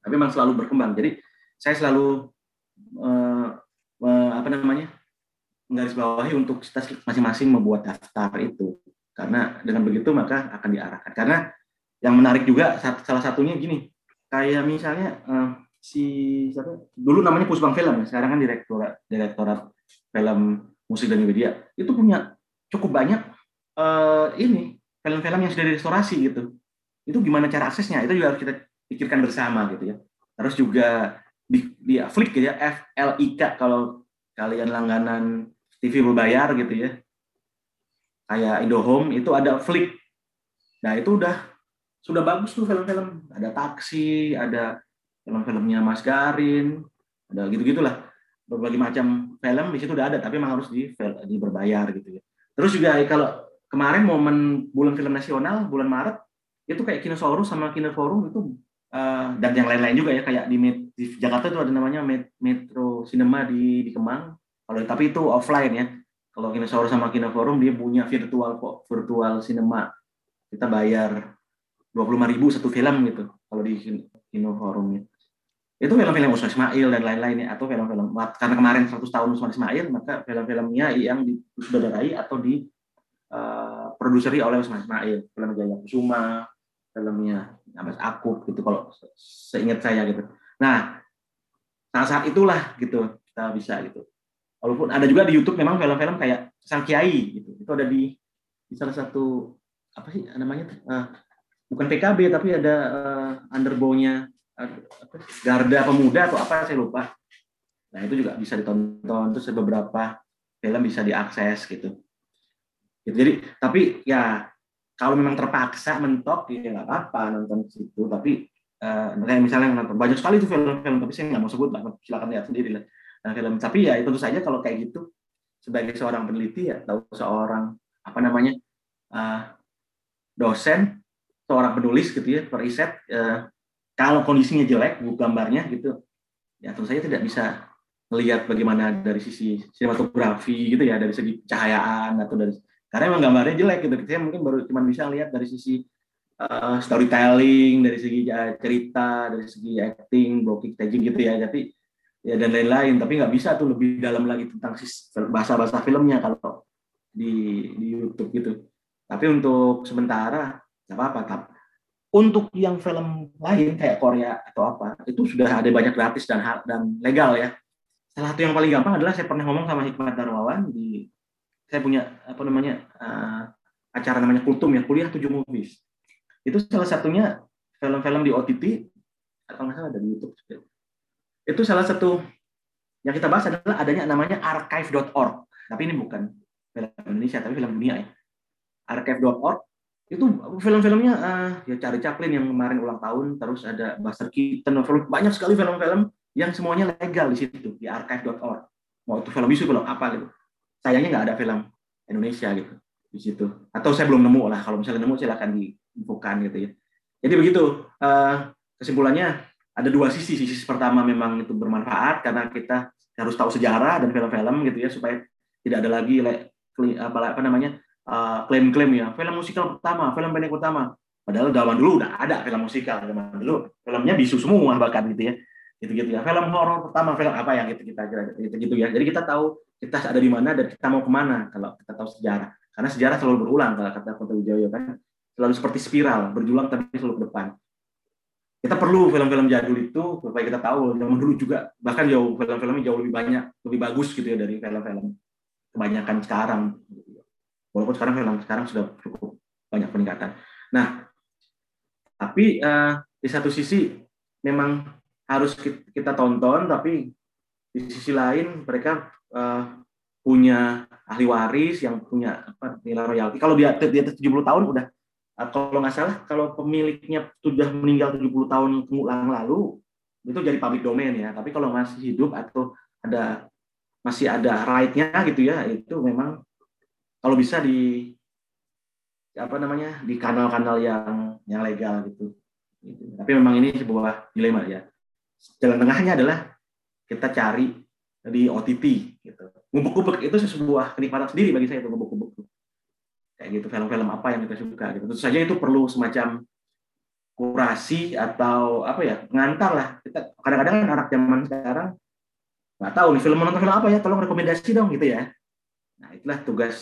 tapi memang selalu berkembang. Jadi saya selalu uh, uh, apa namanya menggarisbawahi untuk masing-masing membuat daftar itu, karena dengan begitu maka akan diarahkan. Karena yang menarik juga salah satunya gini, kayak misalnya uh, si siapa dulu namanya Pusbang Film, sekarang kan direktorat direktorat film musik dan media, itu punya cukup banyak uh, ini film-film yang sudah direstorasi gitu. Itu gimana cara aksesnya? Itu juga harus kita pikirkan bersama gitu ya. Terus juga di, di Flick ya, F L I K kalau kalian langganan T V berbayar gitu ya. Kayak Indohome itu ada Flick. Nah, itu udah sudah bagus tuh film-film. Ada Taksi, ada film-filmnya Mas Garin, ada gitu-gitulah. Berbagai macam film di situ udah ada, tapi memang harus di, di berbayar gitu ya. Terus juga kalau kemarin momen Bulan Film Nasional bulan Maret itu kayak Kinosaurus sama Kineforum itu uh, dan yang lain-lain juga ya, kayak di, Met- di Jakarta itu ada namanya Met- Metro Cinema di, di Kemang. Kalau tapi itu offline ya. Kalau Kinosaurus sama Kineforum dia punya virtual kok, virtual cinema. Kita bayar dua puluh lima ribu satu film gitu kalau di Kinoforum. Itu film-film Usmar Ismail dan lain-lain ya, atau film-film karena kemarin seratus tahun Usmar Ismail, maka film-filmnya yang disutradarai atau di uh, produseri oleh Usmar Ismail, film Jaya Kusuma, filmnya Mas Akub gitu kalau seingat saya gitu. Nah, saat itulah gitu kita bisa gitu. Walaupun ada juga di YouTube memang film-film kayak Sang Kiai gitu. Itu ada di, di salah satu apa sih namanya? Uh, bukan P K B tapi ada uh, underbow-nya uh, Garda Pemuda atau apa saya lupa. Nah, itu juga bisa ditonton, terus beberapa film bisa diakses gitu. Gitu. Jadi tapi ya kalau memang terpaksa mentok ya enggak apa-apa nonton situ, tapi uh, kayak misalnya nonton banyak sekali itu film-film tapi saya enggak mau sebut lah, silakan lihat sendiri lah. Nah, film tapi ya itu tentu saja kalau kayak gitu sebagai seorang peneliti ya, atau seorang apa namanya uh, dosen, seorang penulis gitu ya, periset uh, kalau kondisinya jelek buku gambarnya gitu ya tentu saja tidak bisa melihat bagaimana dari sisi sinematografi gitu ya, dari segi pencahayaan atau dari karena memang gambarnya jelek gitu, saya mungkin baru cuma bisa lihat dari sisi uh, storytelling, dari segi uh, cerita, dari segi acting, blocking, staging gitu ya, tapi ya dan lain-lain, tapi nggak bisa tuh lebih dalam lagi tentang bahasa-bahasa filmnya kalau di, di YouTube gitu. Tapi untuk sementara nggak apa-apa. Tapi untuk yang film lain kayak Korea atau apa itu sudah ada banyak gratis dan dan legal ya. Salah satu yang paling gampang adalah saya pernah ngomong sama Hikmat Darwawan di saya punya apa namanya uh, acara namanya Kultum ya, kuliah tujuh movies. Itu salah satunya film-film di O T T atau nggak salah ada di YouTube. Itu salah satu yang kita bahas adalah adanya namanya archive dot org. Tapi ini bukan film Indonesia, tapi film dunia ya. archive dot org itu film-filmnya uh, ya Charlie Chaplin yang kemarin ulang tahun, terus ada Buster Keaton, banyak sekali film-film yang semuanya legal di situ di archive dot org. Mau itu film bisu film apa gitu. Sayangnya nggak ada film Indonesia gitu di situ. Atau saya belum nemu lah. Kalau misalnya nemu silakan diinfokan gitu ya. Jadi begitu uh, kesimpulannya. Ada dua sisi. Sisi pertama memang itu bermanfaat karena kita harus tahu sejarah dan film-film gitu ya supaya tidak ada lagi apa, apa namanya uh, klaim-klaim ya film musikal pertama, film pendek pertama. Padahal zaman dulu udah ada film musikal zaman dulu. Filmnya bisu semua bahkan gitu ya, gitu-gitu ya. Film horor pertama, film apa yang gitu kita gitu ya. Jadi kita tahu kita ada di mana dan kita mau kemana kalau kita tahu sejarah. Karena sejarah selalu berulang kalau kata Kunto Wijoyo kan, selalu seperti spiral berjulang tapi selalu ke depan. Kita perlu film-film jadul itu supaya kita tahu zaman dulu juga bahkan jauh film-filmnya jauh lebih banyak lebih bagus gitu ya dari film-film kebanyakan sekarang walaupun sekarang film sekarang sudah cukup banyak peningkatan. Nah tapi uh, di satu sisi memang harus kita tonton tapi di sisi lain mereka uh, punya ahli waris yang punya apa nilai royalti kalau di atas di atas tujuh puluh tahun udah. Kalau nggak salah, kalau pemiliknya sudah meninggal tujuh puluh tahun yang lalu, itu jadi public domain ya. Tapi kalau masih hidup atau ada masih ada right-nya gitu ya, itu memang kalau bisa di apa namanya di kanal-kanal yang yang legal gitu. Tapi memang ini sebuah dilema ya. Jalan tengahnya adalah kita cari di O T T gitu. Ngubek-ngubek itu sebuah kenikmatan sendiri bagi saya itu ngubek-ngubek. Kayak gitu film-film apa yang kita suka gitu. Tentu saja itu perlu semacam kurasi atau apa ya, pengantar lah. Kita kadang-kadang anak zaman sekarang nggak tahu nih film nonton film apa ya, tolong rekomendasi dong gitu ya. Nah, itulah tugas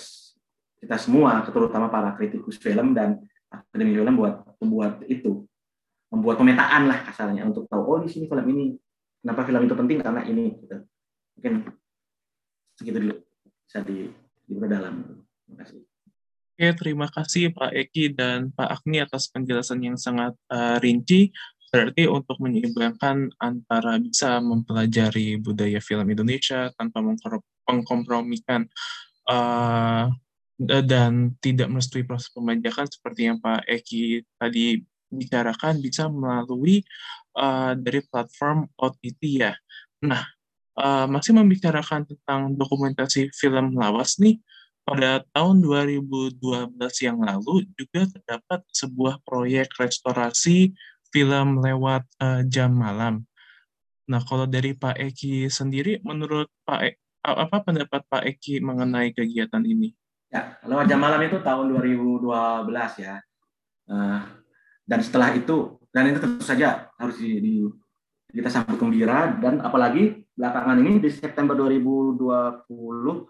kita semua, terutama para kritikus film dan akademi film buat membuat itu, membuat pemetaan lah kasarnya untuk tahu oh di sini film ini, kenapa film itu penting karena ini gitu. Mungkin segitu dulu bisa di diperdalam. Terima kasih. Oke, terima kasih Pak Eki dan Pak Agni atas penjelasan yang sangat uh, rinci. Berarti untuk menyeimbangkan antara bisa mempelajari budaya film Indonesia tanpa mengkompromikan uh, dan tidak merestui proses pembajakan seperti yang Pak Eki tadi bicarakan, bisa melalui uh, dari platform O T T ya. Nah, uh, masih membicarakan tentang dokumentasi film lawas nih, pada tahun dua ribu dua belas yang lalu juga terdapat sebuah proyek restorasi film lewat uh, jam malam. Nah, kalau dari Pak Eki sendiri, menurut Pak e, apa pendapat Pak Eki mengenai kegiatan ini? Ya, lewat jam malam itu tahun dua ribu dua belas ya. Uh, dan setelah itu, dan itu tentu saja harus di, di, kita sambut gembira, dan apalagi belakangan ini di September dua ribu dua puluh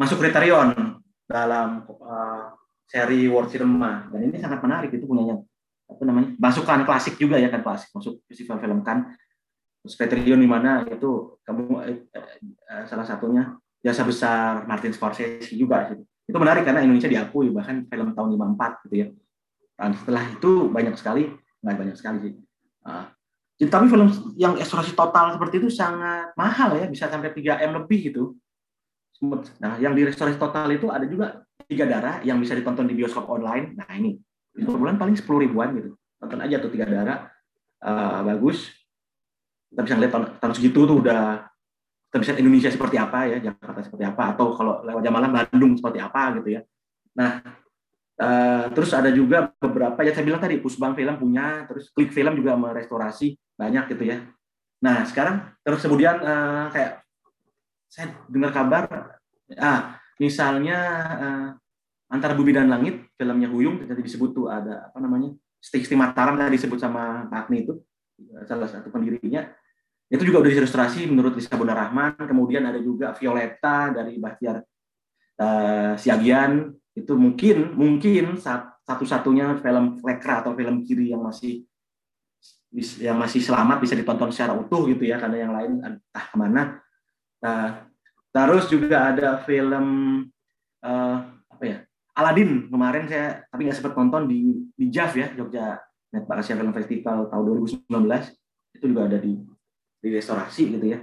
masuk Criterion dalam uh, seri World Cinema, dan ini sangat menarik, itu punyanya apa namanya masukan klasik juga ya kan, klasik masuk festival film kan, Criterion di mana itu kamu eh, salah satunya jasa besar Martin Scorsese juga gitu. Itu menarik karena Indonesia diakui bahkan film tahun lima puluh empat gitu ya. Dan setelah itu banyak sekali, nggak banyak sekali sih. Uh, jadi, tapi film yang restorasi total seperti itu sangat mahal ya, bisa sampai tiga M lebih gitu. Nah, yang di restorasi total itu ada juga Tiga Dara yang bisa ditonton di bioskop online. Nah, ini per bulan paling sepuluh ribuan gitu, tonton aja tuh Tiga Darah, uh, bagus. Kita bisa lihat tahun, tahun segitu tuh udah, kita bisa Indonesia seperti apa ya, Jakarta seperti apa, atau kalau lewat jam malam Bandung seperti apa gitu ya. Nah, uh, terus ada juga beberapa ya saya bilang tadi, Pusbang Film punya, terus Klik Film juga merestorasi banyak gitu ya. Nah, sekarang terus kemudian uh, kayak saya dengar kabar, ah misalnya uh, Antara Bumi dan Langit, filmnya Huyung, tadi disebut tuh ada apa namanya, Stigsti Mataram tadi disebut sama Agni itu, salah satu pendirinya. Itu juga udah diilustrasi menurut Lisa Bona Rahman, kemudian ada juga Violeta dari Bahtiar uh, Siagian, itu mungkin mungkin satu-satunya film lekra atau film kiri yang masih yang masih selamat bisa ditonton secara utuh gitu ya, karena yang lain entah kemana. Nah, terus juga ada film uh, apa ya? Aladin kemarin saya tapi nggak sempat nonton di di J A F ya, Jogja Network Asia Film Festival tahun dua ribu sembilan belas, itu juga ada di di restorasi gitu ya.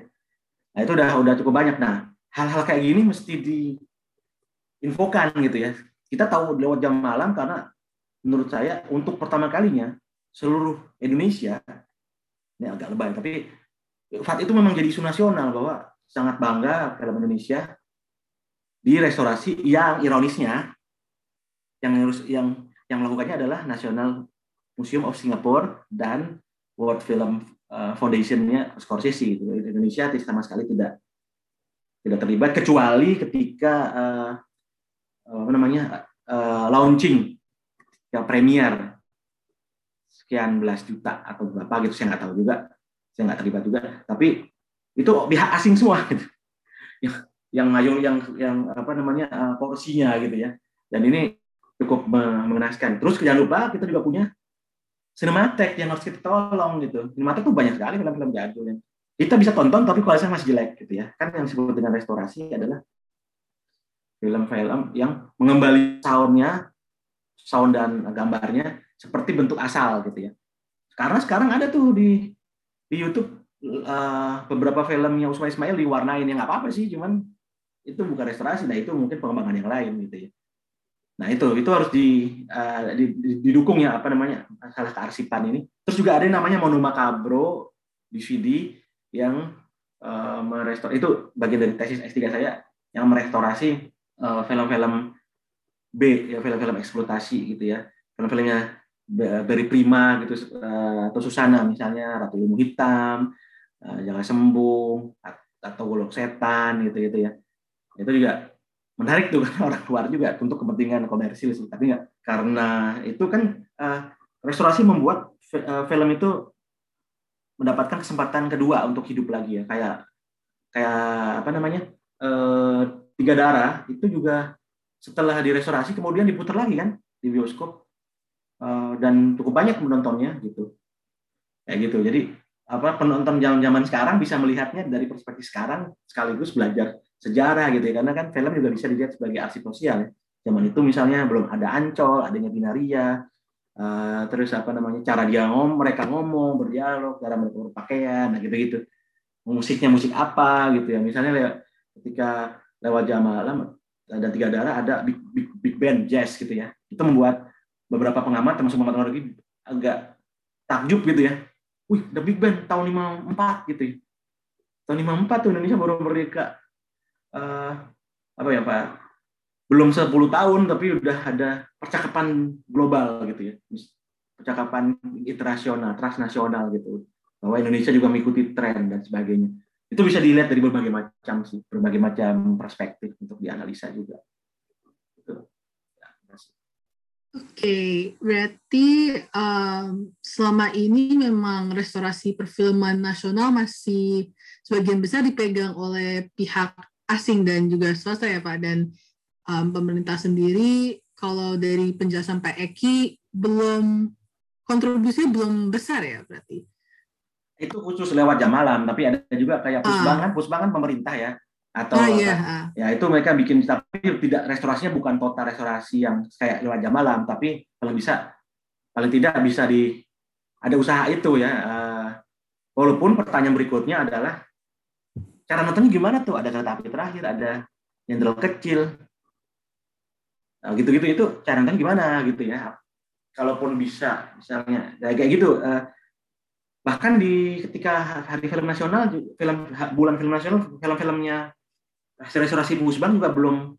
Nah, itu udah udah cukup banyak. Nah, hal-hal kayak gini mesti diinfokan gitu ya. Kita tahu lewat jam malam karena menurut saya untuk pertama kalinya seluruh Indonesia, ini agak lebay tapi F A T itu memang jadi isu nasional bahwa sangat bangga film Indonesia di restorasi yang ironisnya yang yang yang melakukannya adalah National Museum of Singapore dan World Film uh, Foundation-nya Scorsese. Indonesia sama sekali tidak tidak terlibat kecuali ketika uh, apa namanya uh, launching yang premier sekian belas juta atau berapa gitu, saya nggak tahu juga, saya nggak terlibat juga, tapi itu pihak asing semua gitu. yang yang yang yang apa namanya uh, porsinya gitu ya, dan ini cukup mengenaskan. Terus jangan lupa kita juga punya Cinematek yang harus kita tolong gitu. Cinematek tuh banyak sekali film-film jadul yang kita bisa tonton tapi kualitasnya masih jelek gitu ya. Kan yang disebut dengan restorasi adalah film-film yang mengembalikan sound-nya, sound dan gambarnya seperti bentuk asal gitu ya. Karena sekarang ada tuh di di YouTube uh, beberapa filmnya Usmar Ismail diwarnain, ya nggak apa-apa sih, cuman itu bukan restorasi. Nah, itu mungkin pengembangan yang lain gitu ya. Nah, itu itu harus di, uh, didukung ya, apa namanya, masalah kearsipan ini. Terus juga ada yang namanya Mono Macabro D V D yang uh, merestor, itu bagian dari tesis S tiga saya yang merestorasi uh, film-film B ya, film-film eksploitasi gitu ya, film-filmnya dari Prima gitu, uh, atau Susana misalnya, Ratu Ilmu Hitam, uh, Jaka Sembung, atau Golok Setan gitu-gitu ya. Itu juga menarik tuh karena orang luar juga untuk kepentingan komersil sih, tapi nggak, karena itu kan uh, restorasi membuat fi- uh, film itu mendapatkan kesempatan kedua untuk hidup lagi ya, kayak kayak apa namanya uh, Tiga Darah itu juga setelah direstorasi kemudian diputar lagi kan di bioskop uh, dan cukup banyak penontonnya gitu kayak gitu. Jadi apa, penonton zaman-zaman sekarang bisa melihatnya dari perspektif sekarang sekaligus belajar sejarah gitu ya, karena kan film juga bisa dilihat sebagai arsip sosial ya. Zaman itu misalnya belum ada Ancol, adanya binaria, Uh, terus apa namanya, cara dia ngomong, mereka ngomong, berdialog, cara mereka berpakaian, nah gitu-gitu. Musiknya musik apa gitu ya. Misalnya le- ketika Lewat Jam Malam ada Tiga Dara, ada big, big, big band jazz gitu ya. Itu membuat beberapa pengamat termasuk pengamat lagi agak takjub gitu ya. Wih, the big band tahun lima puluh empat gitu ya. Tahun lima puluh empat tuh Indonesia baru merdeka. Uh, apa ya, Pak? Belum sepuluh tahun tapi udah ada percakapan global gitu ya, percakapan internasional, transnasional gitu, bahwa Indonesia juga mengikuti tren dan sebagainya. Itu bisa dilihat dari berbagai macam sih, berbagai macam perspektif untuk dianalisa juga. Gitu. Ya, Oke, berarti um, selama ini memang restorasi perfilman nasional masih sebagian besar dipegang oleh pihak asing dan juga swasta ya Pak, dan Um, pemerintah sendiri, kalau dari penjelasan Pak Eki, belum, kontribusinya belum besar ya berarti? Itu khusus Lewat Jam Malam, tapi ada juga kayak Pusbang, ah. kan Pusbang kan pemerintah ya, atau ah, iya. ya itu mereka bikin, tapi tidak, restorasinya bukan total restorasi yang kayak Lewat Jam Malam, tapi paling bisa, paling tidak bisa di, ada usaha itu ya. Uh, walaupun pertanyaan berikutnya adalah, cara nontonnya gimana tuh? Ada kereta api terakhir, ada nyendel kecil, Nah, gitu-gitu itu cara nonton gimana gitu ya. Kalaupun bisa misalnya ya, kayak gitu eh, bahkan di ketika Hari Film Nasional, film Bulan Film Nasional, film-filmnya restorasi Pusbang juga belum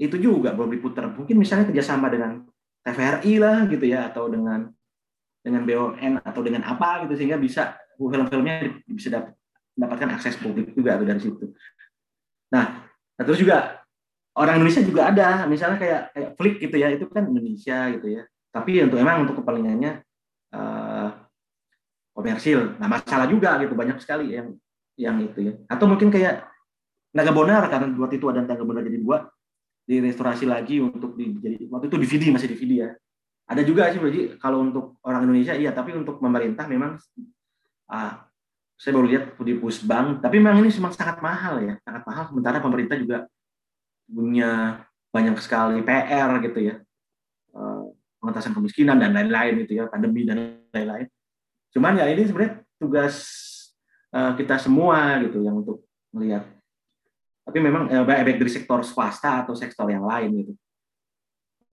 itu juga belum diputar. Mungkin misalnya kerjasama dengan T V R I lah gitu ya, atau dengan dengan B U M N atau dengan apa gitu, sehingga bisa film-filmnya bisa dapat mendapatkan akses publik juga dari situ. Nah, terus juga orang Indonesia juga ada, misalnya kayak kayak Flick gitu ya, itu kan Indonesia gitu ya. Tapi untuk emang untuk kepentingannya uh, komersil, nah masalah juga gitu, banyak sekali yang yang itu ya. Atau mungkin kayak Naga Bonar, karena buat itu ada Naga Bonar jadi dua, direstorasi lagi untuk di, jadi waktu itu D V D, masih D V D ya. Ada juga sih, jadi kalau untuk orang Indonesia iya, tapi untuk pemerintah memang uh, saya baru lihat di Pusbang, tapi memang ini memang sangat mahal ya, sangat mahal. Sementara pemerintah juga punya banyak sekali P R gitu ya, pengentasan kemiskinan dan lain-lain gitu ya, pandemi dan lain-lain. Cuman ya ini sebenarnya tugas kita semua gitu yang untuk melihat. Tapi memang baik dari sektor swasta atau sektor yang lain gitu,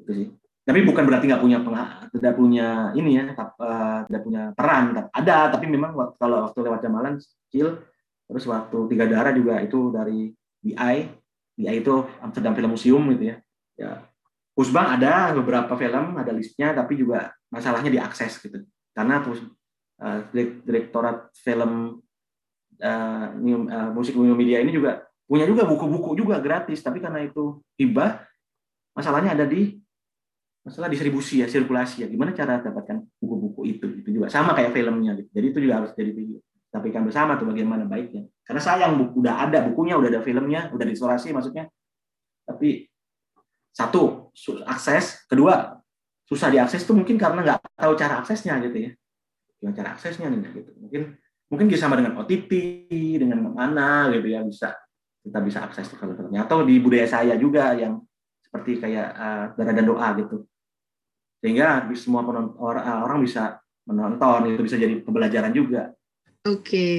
itu sih. Tapi bukan berarti nggak punya tidak punya ini ya, tidak punya peran. Ada, tapi memang waktu, kalau waktu Lewat Jam Malam kecil, terus waktu Tiga Dara juga itu dari D I. Ya itu Amsterdam Film Museum gitu ya. Ya, Pusbang ada beberapa film, ada listnya, tapi juga masalahnya diakses gitu. Karena pus, uh, direktorat film uh, new, uh, musik new media ini juga punya juga buku-buku juga gratis, tapi karena itu hibah, masalahnya ada di masalah distribusi ya, sirkulasi ya. Gimana cara dapatkan buku-buku itu? Itu juga sama kayak filmnya gitu. Jadi itu juga harus jadi tapi kan bersama tuh bagaimana baiknya. Karena sayang buku udah ada bukunya, udah ada filmnya, udah restorasi maksudnya. Tapi satu akses, kedua susah diakses tuh mungkin karena nggak tahu cara aksesnya gitu ya. Gimana cara aksesnya nih gitu. Mungkin mungkin sama dengan O T T, dengan mana gitu ya bisa kita bisa akses filmnya. Atau di budaya saya juga yang seperti kayak uh, Darah dan Doa gitu. Sehingga semua penonton, orang bisa menonton, itu bisa jadi pembelajaran juga. Oke, okay.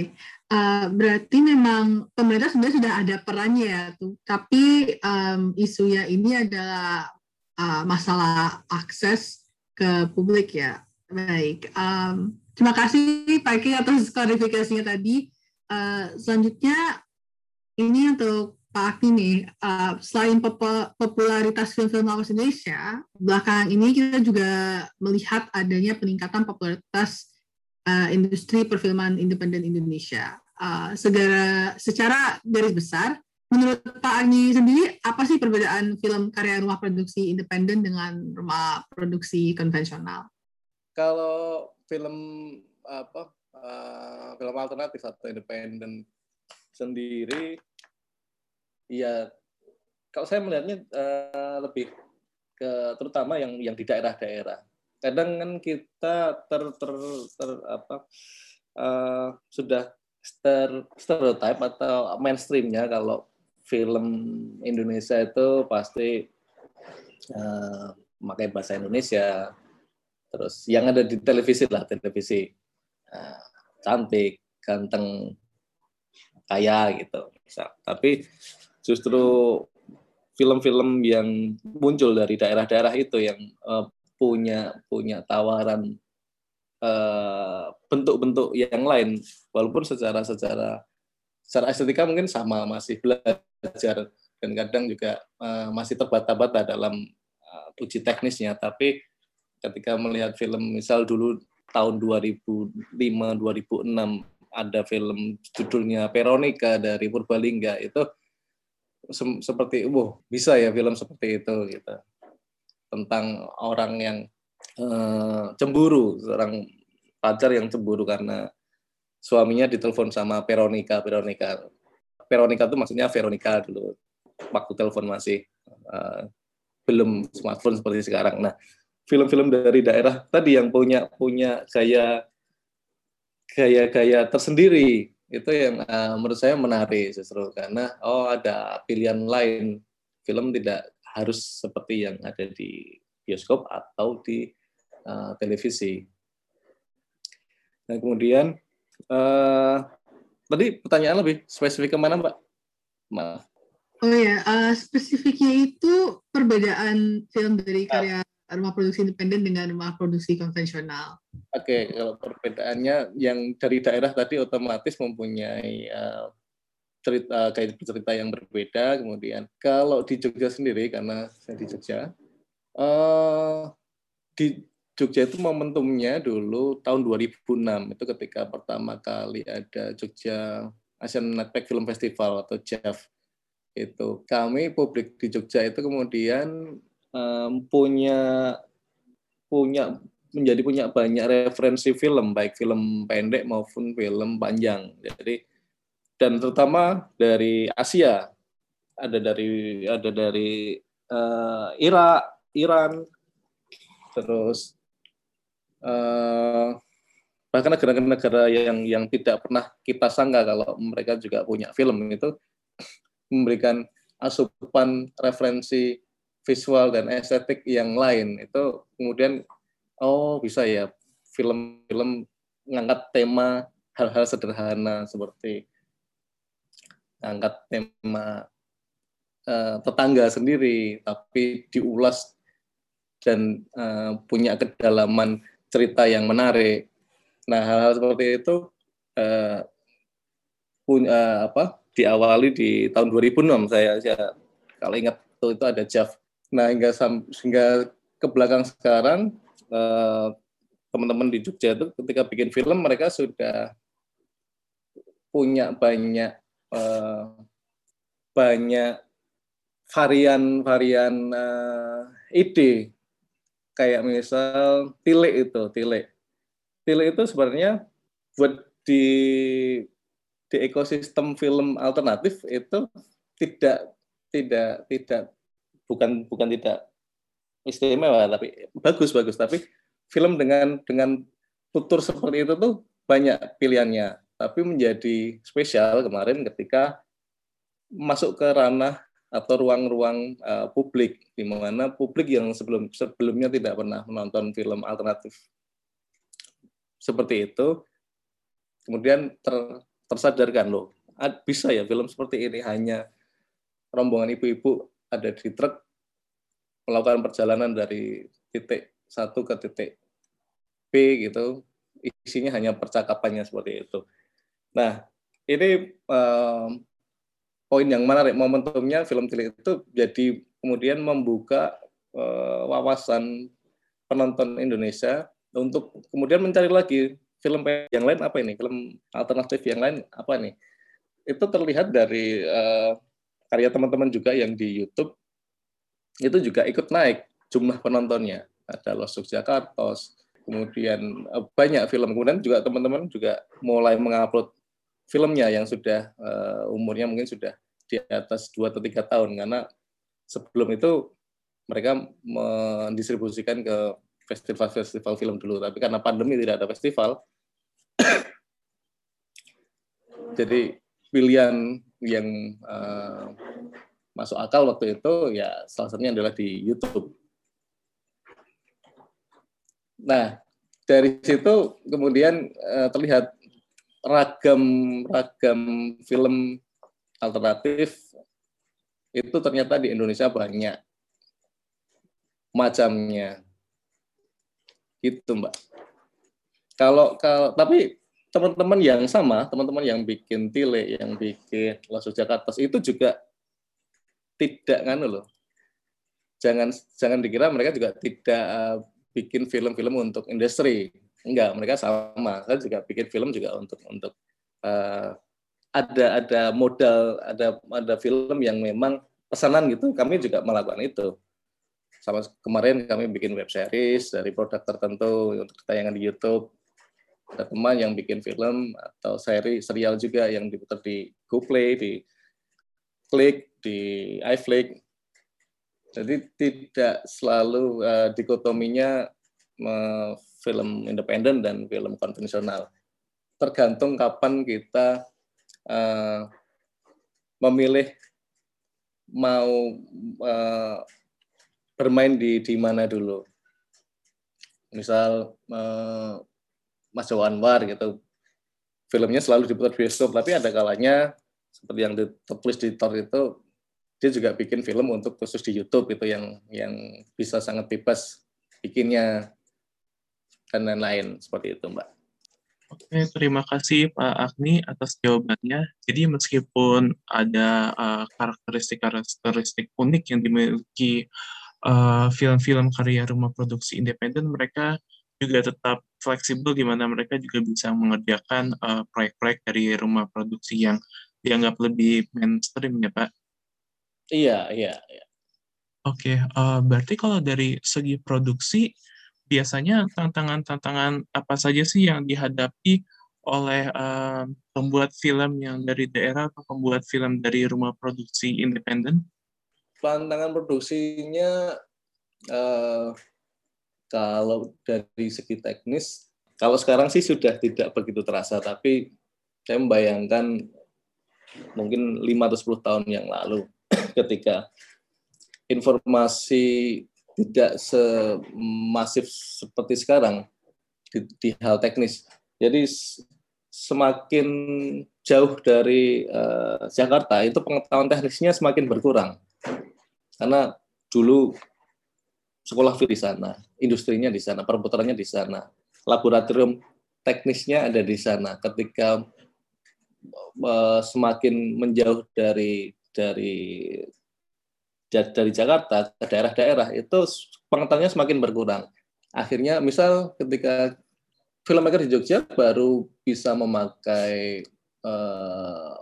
uh, berarti memang pemerintah sebenarnya sudah ada perannya ya, tuh. Tapi um, isunya ini adalah uh, masalah akses ke publik ya. Baik, um, terima kasih Pak Eki atas klarifikasinya tadi. Uh, selanjutnya ini untuk Pak Eki nih, uh, selain pop- popularitas film-film lawas Indonesia, belakangan ini kita juga melihat adanya peningkatan popularitas Uh, industri perfilman independen Indonesia. Uh, segara, secara garis besar, menurut Pak Agni sendiri, apa sih perbedaan film karya rumah produksi independen dengan rumah produksi konvensional? Kalau film apa uh, film alternatif atau independen sendiri, ya kalau saya melihatnya uh, lebih ke terutama yang yang di daerah-daerah. Kadang kan kita ter ter, ter apa uh, sudah ter stereotip atau mainstreamnya kalau film Indonesia itu pasti uh, pakai bahasa Indonesia, Terus yang ada di televisi lah, televisi nah, cantik, ganteng, kaya gitu. Tapi justru film-film yang muncul dari daerah-daerah itu yang uh, punya punya tawaran uh, bentuk-bentuk yang lain, walaupun secara secara secara estetika mungkin sama, masih belajar dan kadang juga uh, masih terbata-bata dalam uh, uji teknisnya, tapi ketika melihat film, misal dulu tahun dua ribu lima dua ribu enam ada film judulnya Veronica dari Purbalingga, itu se- seperti wah, bisa ya film seperti itu gitu. Tentang orang yang uh, cemburu, seorang pacar yang cemburu karena suaminya ditelepon sama Veronica. Veronica. Veronica itu maksudnya Veronica dulu waktu telepon masih uh, belum smartphone seperti sekarang. Nah, film-film dari daerah tadi yang punya punya gaya gaya-gaya tersendiri itu yang uh, menurut saya menarik justru, karena oh ada pilihan lain, film tidak harus seperti yang ada di bioskop atau di uh, televisi. Nah, kemudian uh, tadi pertanyaan lebih spesifik kemana, Mbak? Maaf. Oh ya, uh, spesifiknya itu perbedaan film dari karya rumah produksi independen dengan rumah produksi konvensional. Oke, okay, kalau perbedaannya yang dari daerah tadi otomatis mempunyai uh, cerita kayak cerita yang berbeda. Kemudian kalau di Jogja sendiri, karena saya di Jogja, uh, di Jogja itu momentumnya dulu tahun dua ribu enam itu ketika pertama kali ada Jogja Asian Netpac Film Festival atau J A F. Itu kami publik di Jogja itu kemudian Um, punya punya menjadi punya banyak referensi film, baik film pendek maupun film panjang. Jadi dan terutama dari Asia, ada dari ada dari uh, Irak, Iran, terus uh, bahkan negara-negara yang yang tidak pernah kita sangka kalau mereka juga punya film, itu memberikan asupan referensi visual dan estetik yang lain. Itu kemudian oh bisa ya film-film ngangkat tema hal-hal sederhana seperti ngangkat tema uh, tetangga sendiri tapi diulas dan uh, punya kedalaman cerita yang menarik. Nah, hal-hal seperti itu uh, punya uh, apa diawali di tahun dua ribu enam saya, saya kalau ingat itu, itu ada J A F. Nah, hingga hingga ke belakang sekarang eh, teman-teman di Jogja itu ketika bikin film mereka sudah punya banyak eh, banyak varian-varian eh, ide. Kayak misal tilik itu, tilik. Tilik itu sebenarnya buat di di ekosistem film alternatif itu tidak tidak tidak bukan bukan tidak istimewa, tapi bagus-bagus, tapi film dengan dengan tutur seperti itu tuh banyak pilihannya, tapi menjadi spesial kemarin ketika masuk ke ranah atau ruang-ruang uh, publik, di mana publik yang sebelum sebelumnya tidak pernah menonton film alternatif seperti itu kemudian ter, tersadarkan loh bisa ya film seperti ini. Hanya rombongan ibu-ibu ada di truk melakukan perjalanan dari titik satu ke titik B gitu, isinya hanya percakapannya seperti itu. Nah, ini eh, poin yang menarik, momentumnya film tilik itu jadi kemudian membuka eh, wawasan penonton Indonesia untuk kemudian mencari lagi film yang lain apa ini, film alternatif yang lain apa nih. Itu terlihat dari eh, karya teman-teman juga yang di YouTube itu juga ikut naik jumlah penontonnya. Ada Los Yogyakarta, kemudian banyak film. Kemudian juga teman-teman juga mulai mengupload filmnya yang sudah uh, umurnya mungkin sudah di atas dua atau tiga tahun, karena sebelum itu mereka mendistribusikan ke festival-festival film dulu, tapi karena pandemi tidak ada festival. Jadi pilihan yang uh, masuk akal waktu itu ya salah satunya adalah di YouTube. Nah, dari situ kemudian uh, terlihat ragam-ragam film alternatif itu ternyata di Indonesia banyak macamnya. Gitu, Mbak. Kalau, kalau tapi teman-teman yang sama, teman-teman yang bikin Tile, yang bikin Lasos Jakarta itu juga tidak kan loh. Jangan jangan dikira mereka juga tidak uh, bikin film-film untuk industri. Enggak, mereka sama. Saya juga bikin film juga untuk untuk uh, ada ada modal, ada ada film yang memang pesanan gitu. Kami juga melakukan itu. Sama kemarin kami bikin web series dari produk tertentu untuk tayangan di YouTube. Ada teman yang bikin film atau seri serial juga yang diputar di GoPlay, di Klik, di iFlix. Jadi tidak selalu uh, dikotominya uh, film independen dan film konvensional. Tergantung kapan kita uh, memilih mau uh, bermain di di mana dulu. Misal eh, Mas Joko Anwar gitu, filmnya selalu diputar di bioskop, tapi ada kalanya seperti yang ditulis di Tor itu, dia juga bikin film untuk khusus di YouTube itu yang yang bisa sangat bebas bikinnya dan lain-lain seperti itu, Mbak. Oke, terima kasih Pak Agni atas jawabannya. Jadi meskipun ada uh, karakteristik-karakteristik unik yang dimiliki uh, film-film karya rumah produksi independen, mereka juga tetap fleksibel di mana mereka juga bisa mengerjakan uh, proyek-proyek dari rumah produksi yang dianggap lebih mainstream ya Pak? Iya, iya. iya. Oke, uh, berarti kalau dari segi produksi, biasanya tantangan-tantangan apa saja sih yang dihadapi oleh uh, pembuat film yang dari daerah atau pembuat film dari rumah produksi independen? Tantangan produksinya uh, kalau dari segi teknis, kalau sekarang sih sudah tidak begitu terasa, tapi saya membayangkan mungkin lima atau sepuluh tahun yang lalu ketika informasi tidak semasif seperti sekarang di, di hal teknis. Jadi semakin jauh dari uh, Jakarta itu pengetahuan teknisnya semakin berkurang. Karena dulu sekolah di sana, industrinya di sana, perputarannya di sana, laboratorium teknisnya ada di sana. Ketika uh, semakin menjauh dari dari dari Jakarta ke daerah-daerah itu pengetahuannya semakin berkurang. Akhirnya misal ketika filmmaker di Jogja baru bisa memakai eh,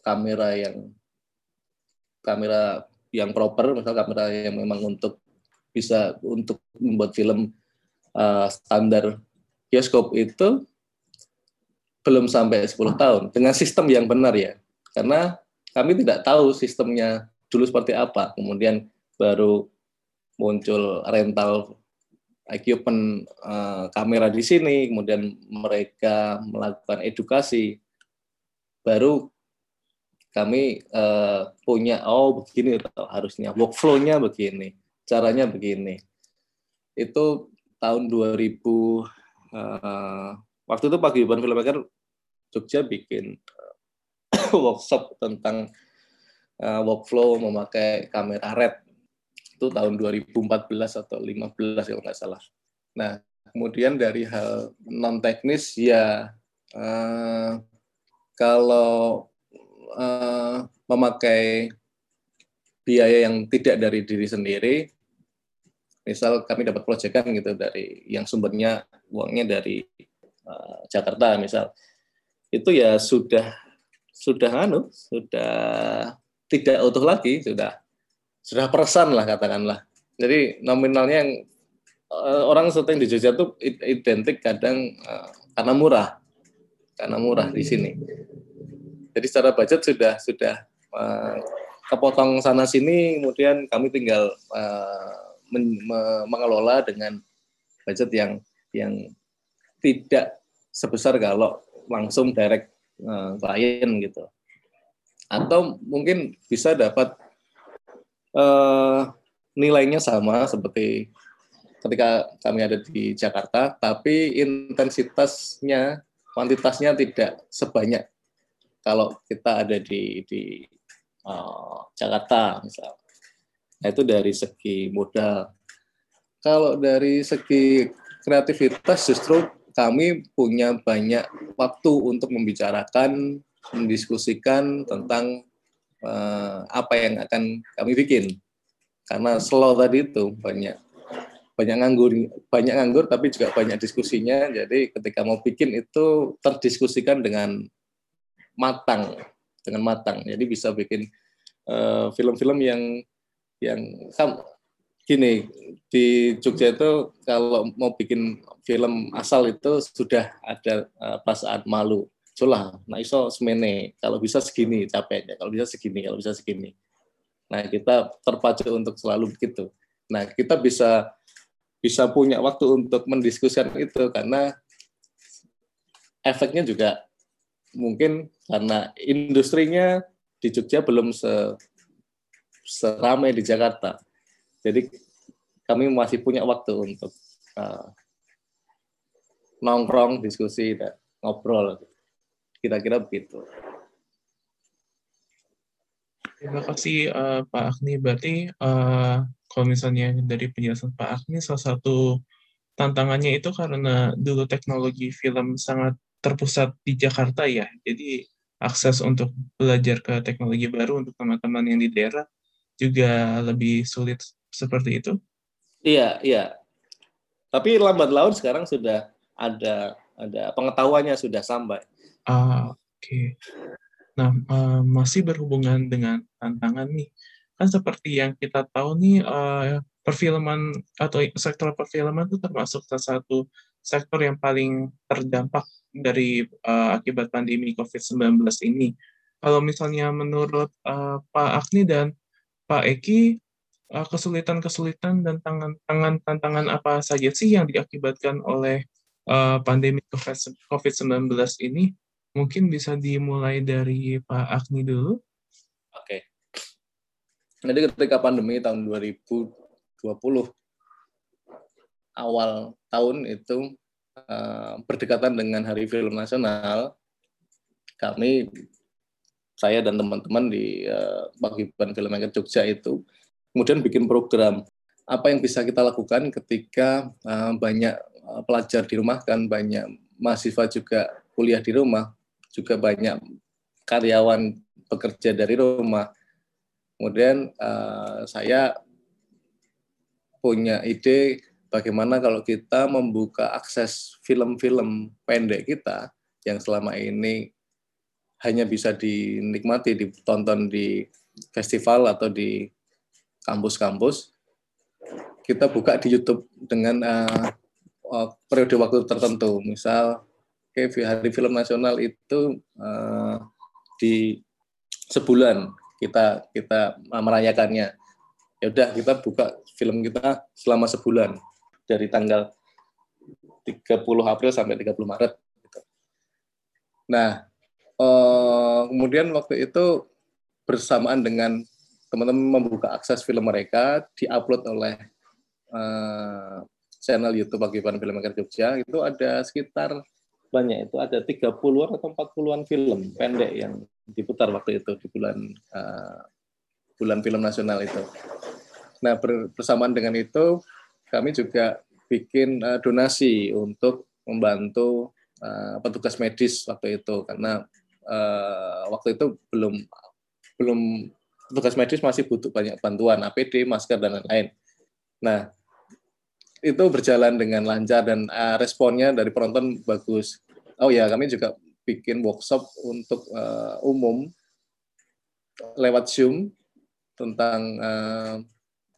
kamera yang kamera yang proper, misal kamera yang memang untuk bisa untuk membuat film eh, standar bioskop itu belum sampai sepuluh tahun dengan sistem yang benar ya. Karena kami tidak tahu sistemnya dulu seperti apa, kemudian baru muncul rental equipment uh, kamera di sini, kemudian mereka melakukan edukasi, baru kami uh, punya oh begini harusnya workflow-nya begini, caranya begini. Itu tahun dua ribu uh, waktu itu Pak Gibran Filmmaker Jogja bikin workshop tentang Uh, workflow memakai kamera RED itu tahun dua ribu empat belas atau lima belas kalau nggak salah. Nah kemudian dari hal non teknis ya uh, kalau uh, memakai biaya yang tidak dari diri sendiri, misal kami dapat proyekan gitu dari yang sumbernya uangnya dari uh, Jakarta misal, itu ya sudah sudah anu sudah tidak utuh lagi, sudah sudah persen lah katakanlah. Jadi nominalnya yang orang syuting di Jogja itu identik kadang uh, karena murah, karena murah di sini. Jadi secara budget sudah sudah uh, kepotong sana sini, kemudian kami tinggal uh, men- me- mengelola dengan budget yang yang tidak sebesar kalau langsung direct uh, klien gitu. Atau mungkin bisa dapat uh, nilainya sama seperti ketika kami ada di Jakarta, tapi intensitasnya, kuantitasnya tidak sebanyak kalau kita ada di, di uh, Jakarta misalnya. Nah, itu dari segi modal. Kalau dari segi kreativitas, justru kami punya banyak waktu untuk membicarakan, mendiskusikan tentang uh, apa yang akan kami bikin. Karena slow tadi itu banyak banyak nganggur, banyak nganggur tapi juga banyak diskusinya. Jadi ketika mau bikin itu terdiskusikan dengan matang, dengan matang. Jadi bisa bikin uh, film-film yang yang sama. Gini, di Jogja itu kalau mau bikin film asal itu sudah ada uh, perasaan malu. Culah, nah iso semene, kalau bisa segini capeknya, kalau bisa segini, kalau bisa segini. Nah, kita terpacu untuk selalu begitu. Nah, kita bisa bisa punya waktu untuk mendiskusikan itu karena efeknya juga mungkin karena industrinya di Jogja belum se, seramai di Jakarta. Jadi kami masih punya waktu untuk uh, nongkrong, diskusi, dan ngobrol. Kira-kira begitu. Terima kasih uh, Pak Agni. Berarti uh, kalau misalnya dari penjelasan Pak Agni, salah satu tantangannya itu karena dulu teknologi film sangat terpusat di Jakarta ya. Jadi akses untuk belajar ke teknologi baru untuk teman-teman yang di daerah juga lebih sulit seperti itu. Iya, iya. Tapi lambat laun sekarang sudah ada ada pengetahuannya sudah sampai. Ah, oke. Okay. Nah, uh, masih berhubungan dengan tantangan nih. Kan seperti yang kita tahu nih, uh, perfilman atau sektor perfilman itu termasuk salah satu sektor yang paling terdampak dari uh, akibat pandemi covid sembilan belas ini. Kalau misalnya menurut uh, Pak Agni dan Pak Eki, uh, kesulitan-kesulitan dan tantangan-tantangan apa saja sih yang diakibatkan oleh uh, pandemi covid sembilan belas ini? Mungkin bisa dimulai dari Pak Agni dulu. Oke. Jadi ketika pandemi tahun dua ribu dua puluh, awal tahun itu uh, berdekatan dengan Hari Film Nasional, kami, saya dan teman-teman di uh, Paguyuban Filmmaker Jogja itu, kemudian bikin program. Apa yang bisa kita lakukan ketika uh, banyak uh, pelajar di rumah, kan banyak mahasiswa juga kuliah di rumah, juga banyak karyawan bekerja dari rumah. Kemudian uh, saya punya ide bagaimana kalau kita membuka akses film-film pendek kita yang selama ini hanya bisa dinikmati, ditonton di festival atau di kampus-kampus, kita buka di YouTube dengan uh, uh, periode waktu tertentu. Misal Hari Film Nasional itu uh, di sebulan kita kita merayakannya. Ya udah, kita buka film kita selama sebulan dari tanggal tiga puluh April sampai tiga puluh Maret. Nah, uh, kemudian waktu itu bersamaan dengan teman-teman membuka akses film mereka diupload oleh uh, channel YouTube Paguyuban Filmmaker Jogja, itu ada sekitar banyak, itu ada tiga puluhan atau empat puluhan film pendek yang diputar waktu itu di bulan uh, bulan film nasional itu. Nah, bersamaan dengan itu kami juga bikin uh, donasi untuk membantu uh, petugas medis waktu itu, karena uh, waktu itu belum belum petugas medis masih butuh banyak bantuan A P D, masker dan lain-lain. Nah, itu berjalan dengan lancar dan uh, responnya dari penonton bagus. Oh ya, kami juga bikin workshop untuk uh, umum lewat Zoom tentang uh,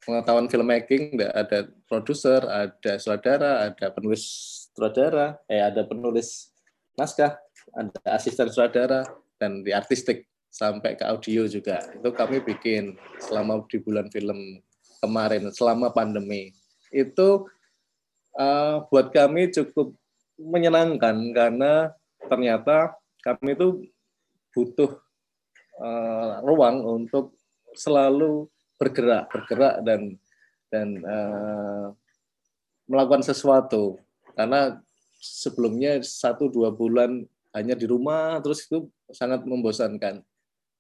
pengetahuan filmmaking. Ada produser, ada sutradara, ada penulis sutradara, eh ada penulis naskah, ada asisten sutradara, dan di artistik sampai ke audio juga. Itu kami bikin selama di bulan film kemarin, selama pandemi. Itu uh, buat kami cukup menyenangkan karena ternyata kami itu butuh uh, ruang untuk selalu bergerak, bergerak dan dan uh, melakukan sesuatu. Karena sebelumnya satu dua bulan hanya di rumah, terus itu sangat membosankan.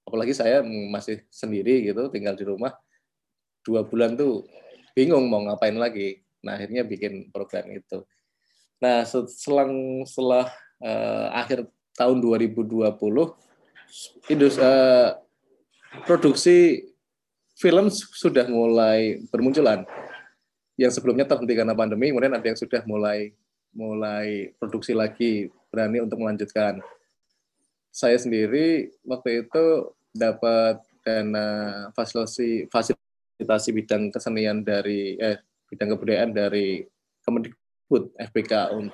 Apalagi saya masih sendiri gitu, tinggal di rumah. Dua bulan tuh bingung mau ngapain lagi. Nah, akhirnya bikin program itu. Nah, selang setelah uh, akhir tahun dua ribu dua puluh, industri, uh, produksi film sudah mulai bermunculan. Yang sebelumnya terhenti karena pandemi, kemudian ada yang sudah mulai mulai produksi lagi, berani untuk melanjutkan. Saya sendiri waktu itu dapat dana fasilitasi, fasilitasi bidang kesenian dari eh, bidang kebudayaan dari Kemendikbud F B K un,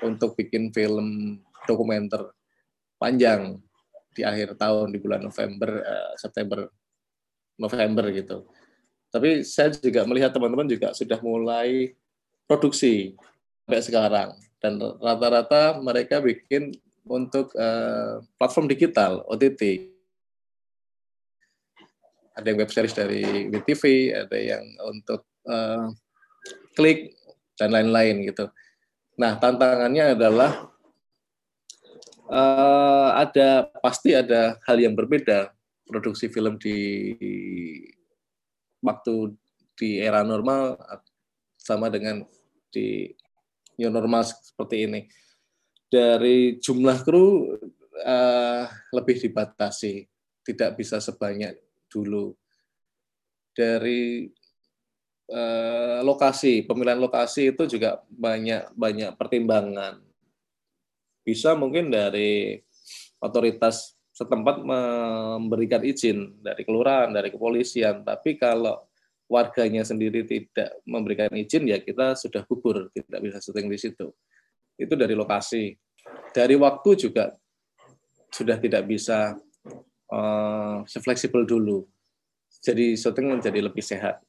untuk bikin film dokumenter panjang di akhir tahun, di bulan November, eh, September, November gitu. Tapi saya juga melihat teman-teman juga sudah mulai produksi sampai sekarang. Dan rata-rata mereka bikin untuk eh, platform digital, O T T. Ada yang web series dari W T V, ada yang untuk eh, Klik, dan lain-lain gitu. Nah, tantangannya adalah uh, ada pasti ada hal yang berbeda produksi film di waktu di era normal sama dengan di new normal seperti ini. Dari jumlah kru uh, lebih dibatasi, tidak bisa sebanyak dulu. Dari Eh, lokasi, pemilihan lokasi itu juga banyak-banyak pertimbangan. Bisa mungkin dari otoritas setempat memberikan izin dari kelurahan, dari kepolisian, tapi kalau warganya sendiri tidak memberikan izin, ya kita sudah gugur, tidak bisa syuting di situ. Itu dari lokasi. Dari waktu juga sudah tidak bisa eh, se-fleksibel dulu. Jadi syuting menjadi lebih sehat.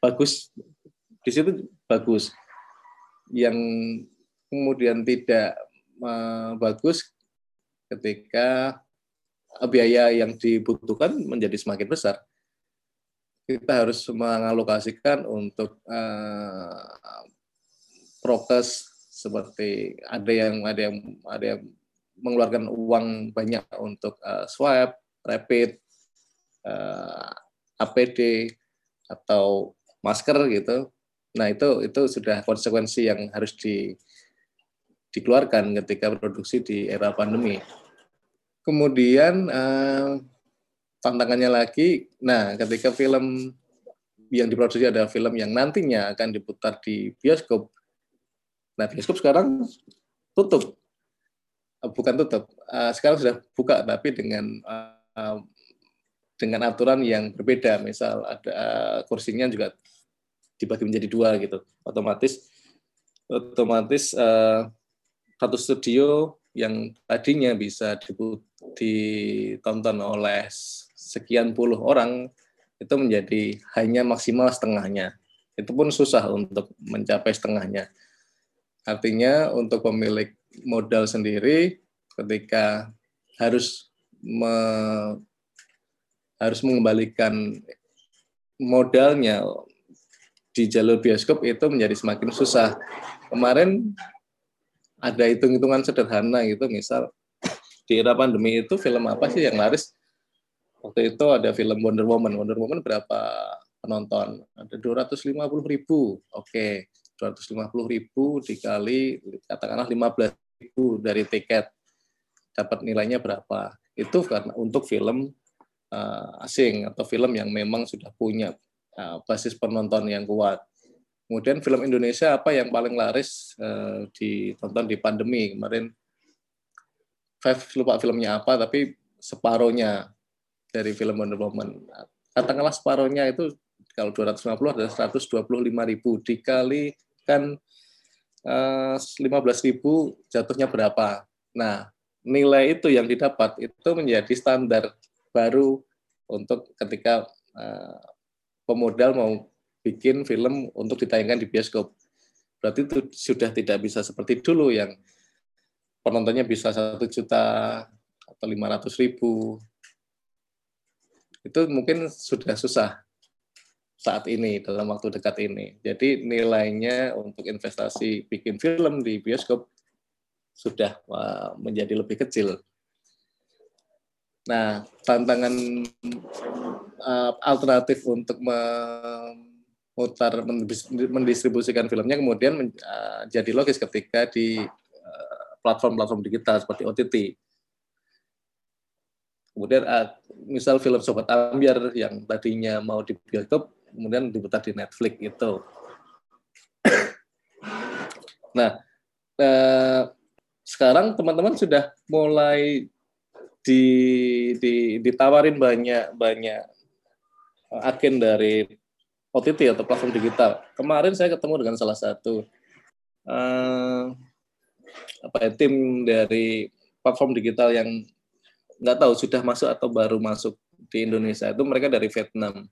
Bagus, di situ bagus. Yang kemudian tidak uh, bagus ketika biaya yang dibutuhkan menjadi semakin besar. Kita harus mengalokasikan untuk uh, prokes, seperti ada yang ada yang ada yang mengeluarkan uang banyak untuk uh, swab, rapid, uh, A P D atau masker gitu. Nah, itu itu sudah konsekuensi yang harus di, dikeluarkan ketika produksi di era pandemi. Kemudian eh, tantangannya lagi, nah ketika film yang diproduksi ada film yang nantinya akan diputar di bioskop. Nah, bioskop sekarang tutup, bukan tutup, eh, sekarang sudah buka tapi dengan eh, dengan aturan yang berbeda, misal ada uh, kursinya juga dibagi menjadi dua gitu, otomatis otomatis uh, satu studio yang tadinya bisa ditonton oleh sekian puluh orang itu menjadi hanya maksimal setengahnya, itu pun susah untuk mencapai setengahnya. Artinya untuk pemilik modal sendiri ketika harus me- harus mengembalikan modalnya di jalur bioskop itu menjadi semakin susah. Kemarin ada hitung-hitungan sederhana gitu, misal di era pandemi itu film apa sih yang laris? Waktu itu ada film Wonder Woman. Wonder Woman berapa penonton? Ada dua ratus lima puluh ribu. Oke, dua ratus lima puluh ribu dikali katakanlah lima belas ribu dari tiket. Dapat nilainya berapa? Itu karena untuk film Uh, asing atau film yang memang sudah punya uh, basis penonton yang kuat. Kemudian film Indonesia apa yang paling laris uh, ditonton di pandemi kemarin? Five lupa filmnya apa, tapi separohnya dari film Wonder Woman. Katakanlah separohnya itu kalau dua ratus lima puluh ada seratus dua puluh lima ribu dikalikan uh, lima belas ribu jatuhnya berapa? Nah, nilai itu yang didapat itu menjadi standar baru untuk ketika uh, pemodal mau bikin film untuk ditayangkan di bioskop. Berarti itu sudah tidak bisa seperti dulu yang penontonnya bisa satu juta atau lima ratus ribu. Itu mungkin sudah susah. saat ini, dalam waktu dekat ini. Jadi nilainya untuk investasi bikin film di bioskop sudah menjadi lebih kecil. Nah, tantangan uh, alternatif untuk memutar, mendistribusikan filmnya kemudian men, uh, jadi logis ketika di platform-platform uh, digital seperti O T T. Kemudian uh, misal film Sobat Ambyar yang tadinya mau di bioskop kemudian diputar di Netflix itu. Nah, uh, sekarang teman-teman sudah mulai di, di ditawarin banyak banyak agen dari O T T atau platform digital. Kemarin saya ketemu dengan salah satu uh, apa ya, tim dari platform digital yang nggak tahu sudah masuk atau baru masuk di Indonesia. Itu mereka dari Vietnam.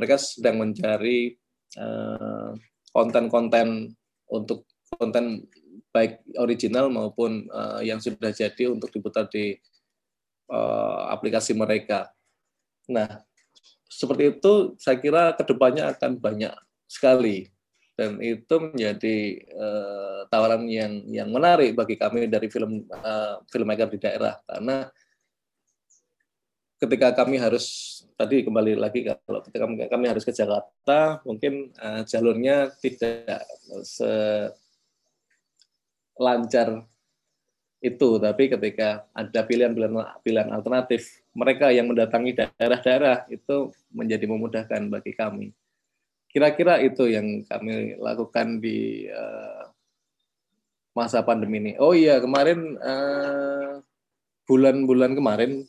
Mereka sedang mencari uh, konten-konten untuk konten baik original maupun uh, yang sudah jadi untuk diputar di uh, aplikasi mereka. Nah, seperti itu saya kira kedepannya akan banyak sekali dan itu menjadi uh, tawaran yang yang menarik bagi kami dari film uh, filmmaker di daerah, karena ketika kami harus tadi kembali lagi kalau ketika kami, kami harus ke Jakarta mungkin uh, jalurnya tidak se lancar itu, tapi ketika ada pilihan-pilihan alternatif, mereka yang mendatangi daerah-daerah itu menjadi memudahkan bagi kami. Kira-kira itu yang kami lakukan di uh, masa pandemi ini. Oh iya, kemarin uh, bulan-bulan kemarin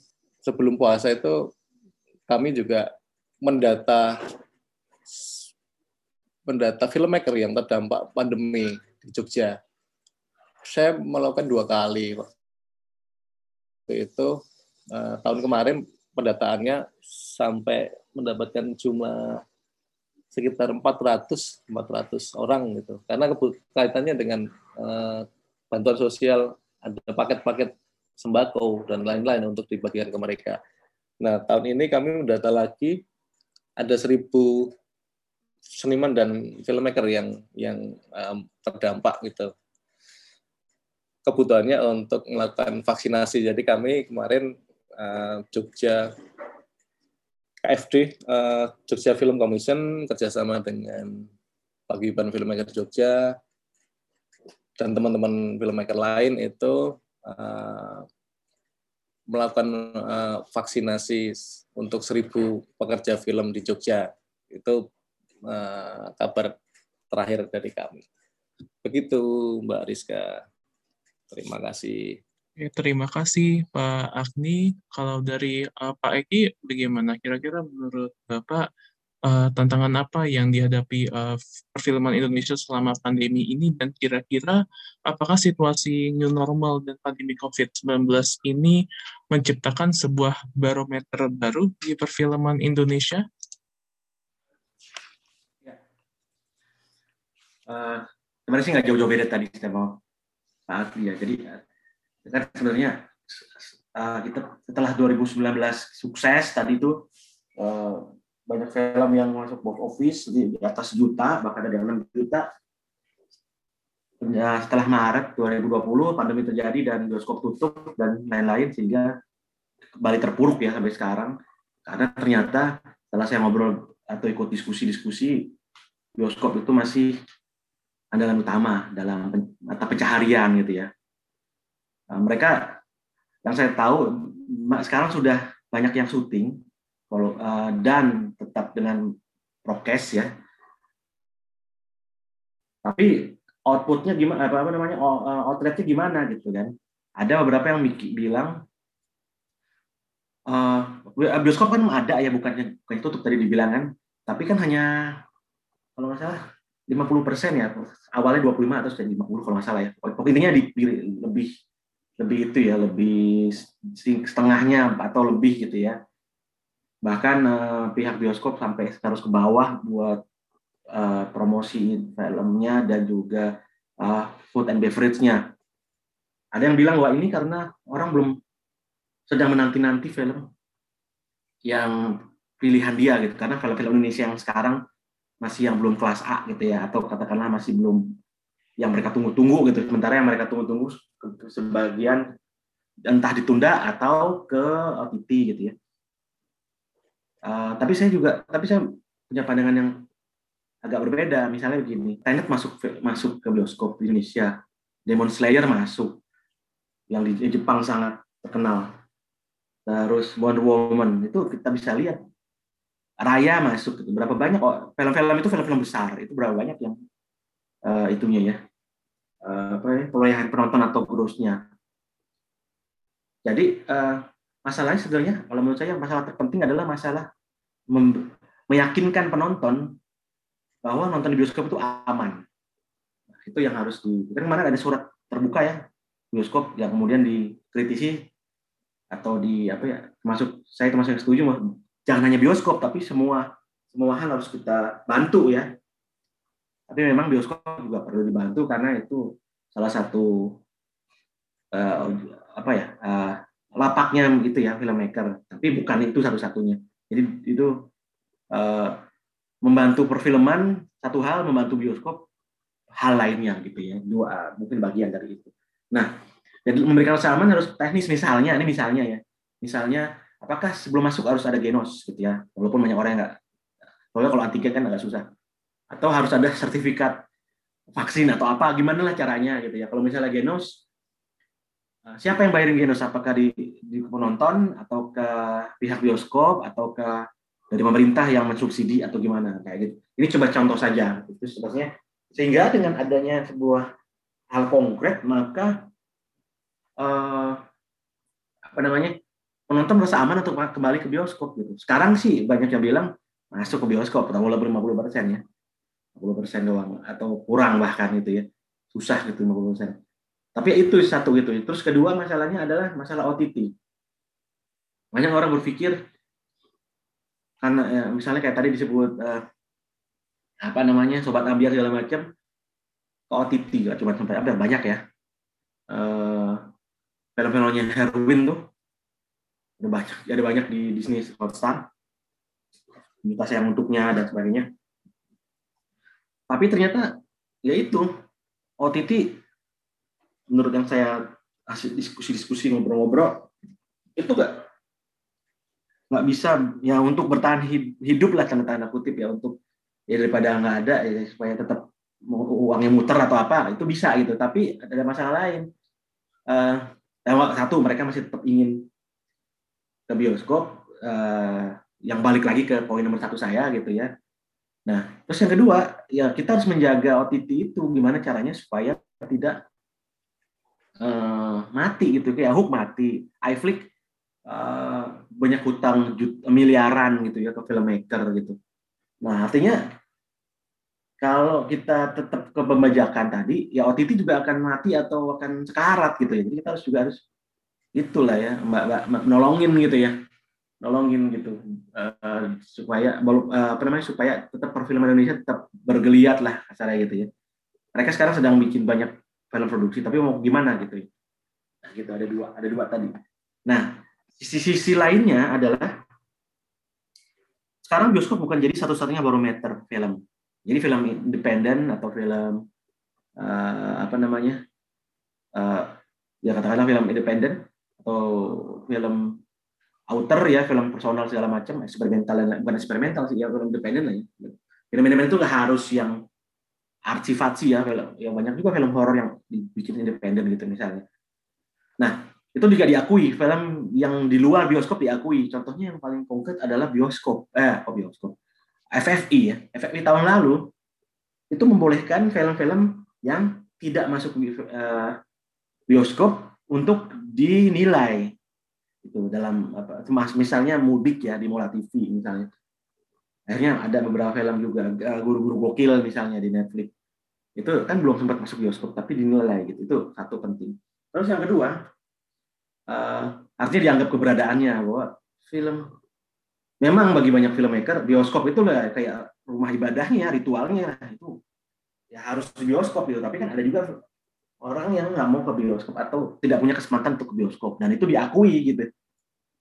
sebelum puasa itu kami juga mendata mendata filmmaker yang terdampak pandemi di Jogja. Saya melakukan dua kali waktu itu uh, tahun kemarin pendataannya sampai mendapatkan jumlah sekitar empat ratus orang gitu, karena kaitannya dengan uh, bantuan sosial, ada paket-paket sembako dan lain-lain untuk dibagikan ke mereka. Nah, tahun ini kami mendata lagi ada seribu seniman dan filmmaker yang yang um, terdampak gitu. Kebutuhannya untuk melakukan vaksinasi. Jadi kami kemarin uh, Jogja K F D, uh, Jogja Film Commission kerjasama dengan Paguyuban Filmmaker Jogja dan teman-teman filmmaker lain itu uh, melakukan uh, vaksinasi untuk seribu pekerja film di Jogja. Itu uh, kabar terakhir dari kami. Begitu Mbak Rizka. Terima kasih. Oke, terima kasih Pak Agni. Kalau dari uh, Pak Eki, bagaimana kira-kira menurut Bapak uh, tantangan apa yang dihadapi uh, perfilman Indonesia selama pandemi ini, dan kira-kira apakah situasi new normal dan pandemi covid sembilan belas ini menciptakan sebuah barometer baru di perfilman Indonesia? Ya. Uh, sebenarnya sih nggak jauh-jauh beda tadi, Stefan. Pak Agni ya, jadi kan sebenarnya uh, kita setelah dua ribu sembilan belas sukses tadi itu uh, banyak film yang masuk box office di, di atas juta, bahkan ada yang enam juta. Ya, setelah Maret dua ribu dua puluh pandemi terjadi dan bioskop tutup dan lain-lain sehingga kembali terpuruk ya sampai sekarang, karena ternyata setelah saya ngobrol atau ikut diskusi-diskusi bioskop itu masih andalan utama dalam mata pencaharian gitu ya. Nah, mereka yang saya tahu sekarang sudah banyak yang syuting kalau uh, dan tetap dengan prokes ya. Tapi outputnya gimana? Apa namanya outletnya gimana gitu kan? Ada beberapa yang bilang uh, bioskop kan ada ya, bukannya bukan tutup tadi dibilang kan? Tapi kan hanya kalau nggak salah lima puluh persen ya, awalnya dua puluh lima atau sudah lima puluh kalau nggak salah ya. Intinya di, lebih lebih itu ya, lebih setengahnya atau lebih gitu ya. Bahkan eh, pihak bioskop sampai harus ke bawah buat eh, promosi filmnya dan juga eh, food and beverage-nya. Ada yang bilang, wah ini karena orang belum sedang menanti-nanti film yang pilihan dia gitu, karena film-film Indonesia yang sekarang masih yang belum kelas A gitu ya, atau katakanlah masih belum yang mereka tunggu-tunggu gitu. Sementara yang mereka tunggu-tunggu sebagian entah ditunda atau ke O T T gitu ya. Uh, tapi saya juga, tapi saya punya pandangan yang agak berbeda. Misalnya begini, Tenet masuk masuk ke bioskop di Indonesia, Demon Slayer masuk, yang di Jepang sangat terkenal. Terus Wonder Woman itu kita bisa lihat, Raya masuk, berapa banyak oh, film-film itu film-film besar, itu berapa banyak yang uh, itunya ya, uh, apa ya, perolehan penonton atau grossnya. Jadi uh, masalahnya sebenarnya, kalau menurut saya masalah terpenting adalah masalah mem- meyakinkan penonton bahwa nonton di bioskop itu aman. Nah, itu yang harus di. Kan kemarin ada surat terbuka ya bioskop yang kemudian dikritisi atau di apa ya, termasuk saya termasuk yang setuju, jangan hanya bioskop tapi semua semua hal harus kita bantu ya. Tapi memang bioskop juga perlu dibantu karena itu salah satu uh, apa ya uh, lapaknya gitu ya filmmaker, tapi bukan itu satu-satunya. Jadi itu uh, membantu perfilman satu hal, membantu bioskop hal lainnya gitu ya, dua mungkin bagian dari itu. Nah, jadi memberikan kesamaan harus teknis, misalnya ini misalnya ya, misalnya apakah sebelum masuk harus ada genos gitu ya, walaupun banyak orang yang nggak, soalnya kalau antigen kan agak susah, atau harus ada sertifikat vaksin atau apa, gimana lah caranya gitu ya. Kalau misalnya genos, siapa yang bayarin genos? Apakah di, di penonton atau ke pihak bioskop atau ke dari pemerintah yang mensubsidi atau gimana kayak gitu. Ini coba contoh saja itu sebenarnya, sehingga dengan adanya sebuah hal konkret maka Eh, apa namanya penonton merasa aman untuk kembali ke bioskop gitu. Sekarang sih banyak yang bilang masuk ke bioskop walaupun lima puluh persen ya, lima puluh persen doang atau kurang bahkan gitu ya, susah gitu lima puluh persen. Tapi itu satu gitu. Terus kedua masalahnya adalah masalah O T T. Banyak orang berpikir karena ya, misalnya kayak tadi disebut eh, apa namanya sobat ambiar segala macam ke O T T, nggak cuma sampai ambiar, banyak ya. Eh, film-filmnya Herwin tuh ada banyak, ada banyak di Disney Hotstar, minta saya untuknya dan sebagainya. Tapi ternyata ya itu O T T, menurut yang saya diskusi-diskusi ngobrol-ngobrol itu nggak nggak bisa ya untuk bertahan hidup lah tanda-tanda kutip ya, untuk ya daripada nggak ada ya, supaya tetap uangnya muter atau apa itu bisa gitu. Tapi ada masalah lain. Uh, satu, mereka masih tetap ingin ke bioskop, uh, yang balik lagi ke poin nomor satu saya gitu ya. Nah, terus yang kedua ya kita harus menjaga O T T itu, gimana caranya supaya tidak uh, mati gitu, kayak Hook mati, iFlix uh, banyak hutang jut, miliaran gitu ya ke filmmaker gitu. Nah, artinya kalau kita tetap ke pembajakan tadi, ya O T T juga akan mati atau akan sekarat gitu ya. Jadi kita harus juga harus itulah ya, mbak, mbak, mbak nolongin gitu ya, nolongin gitu uh, supaya uh, apa namanya supaya tetap perfilman Indonesia tetap bergeliat lah asalnya gitu ya. Mereka sekarang sedang bikin banyak film produksi, tapi mau gimana gitu ya? Nah, gitu ada dua, ada dua tadi. Nah, sisi-sisi lainnya adalah sekarang bioskop bukan jadi satu-satunya barometer film. Jadi film independen atau film uh, apa namanya uh, ya katakanlah film independen atau film outer ya, film personal segala macam, eksperimental dan bukan eksperimental sih ya, film independen lah ya. Film independen itu nggak harus yang artsy-fartsy ya, film yang banyak juga film horor yang dibikin independen gitu misalnya. Nah itu juga diakui, film yang di luar bioskop diakui. Contohnya yang paling konkret adalah bioskop eh oh bioskop. F F I ya, F F I tahun lalu itu membolehkan film-film yang tidak masuk bioskop untuk dinilai itu dalam apa, misalnya mudik ya di Mola T V misalnya. Akhirnya ada beberapa film juga Guru-Guru Gokil misalnya di Netflix itu kan belum sempat masuk bioskop tapi dinilai gitu, itu satu penting. Terus yang kedua uh, artinya dianggap keberadaannya bahwa film. Memang bagi banyak filmmaker bioskop itu lah kayak rumah ibadahnya, ritualnya itu ya harus di bioskop gitu. Tapi kan ada juga orang yang nggak mau ke bioskop atau tidak punya kesempatan untuk ke bioskop, dan itu diakui gitu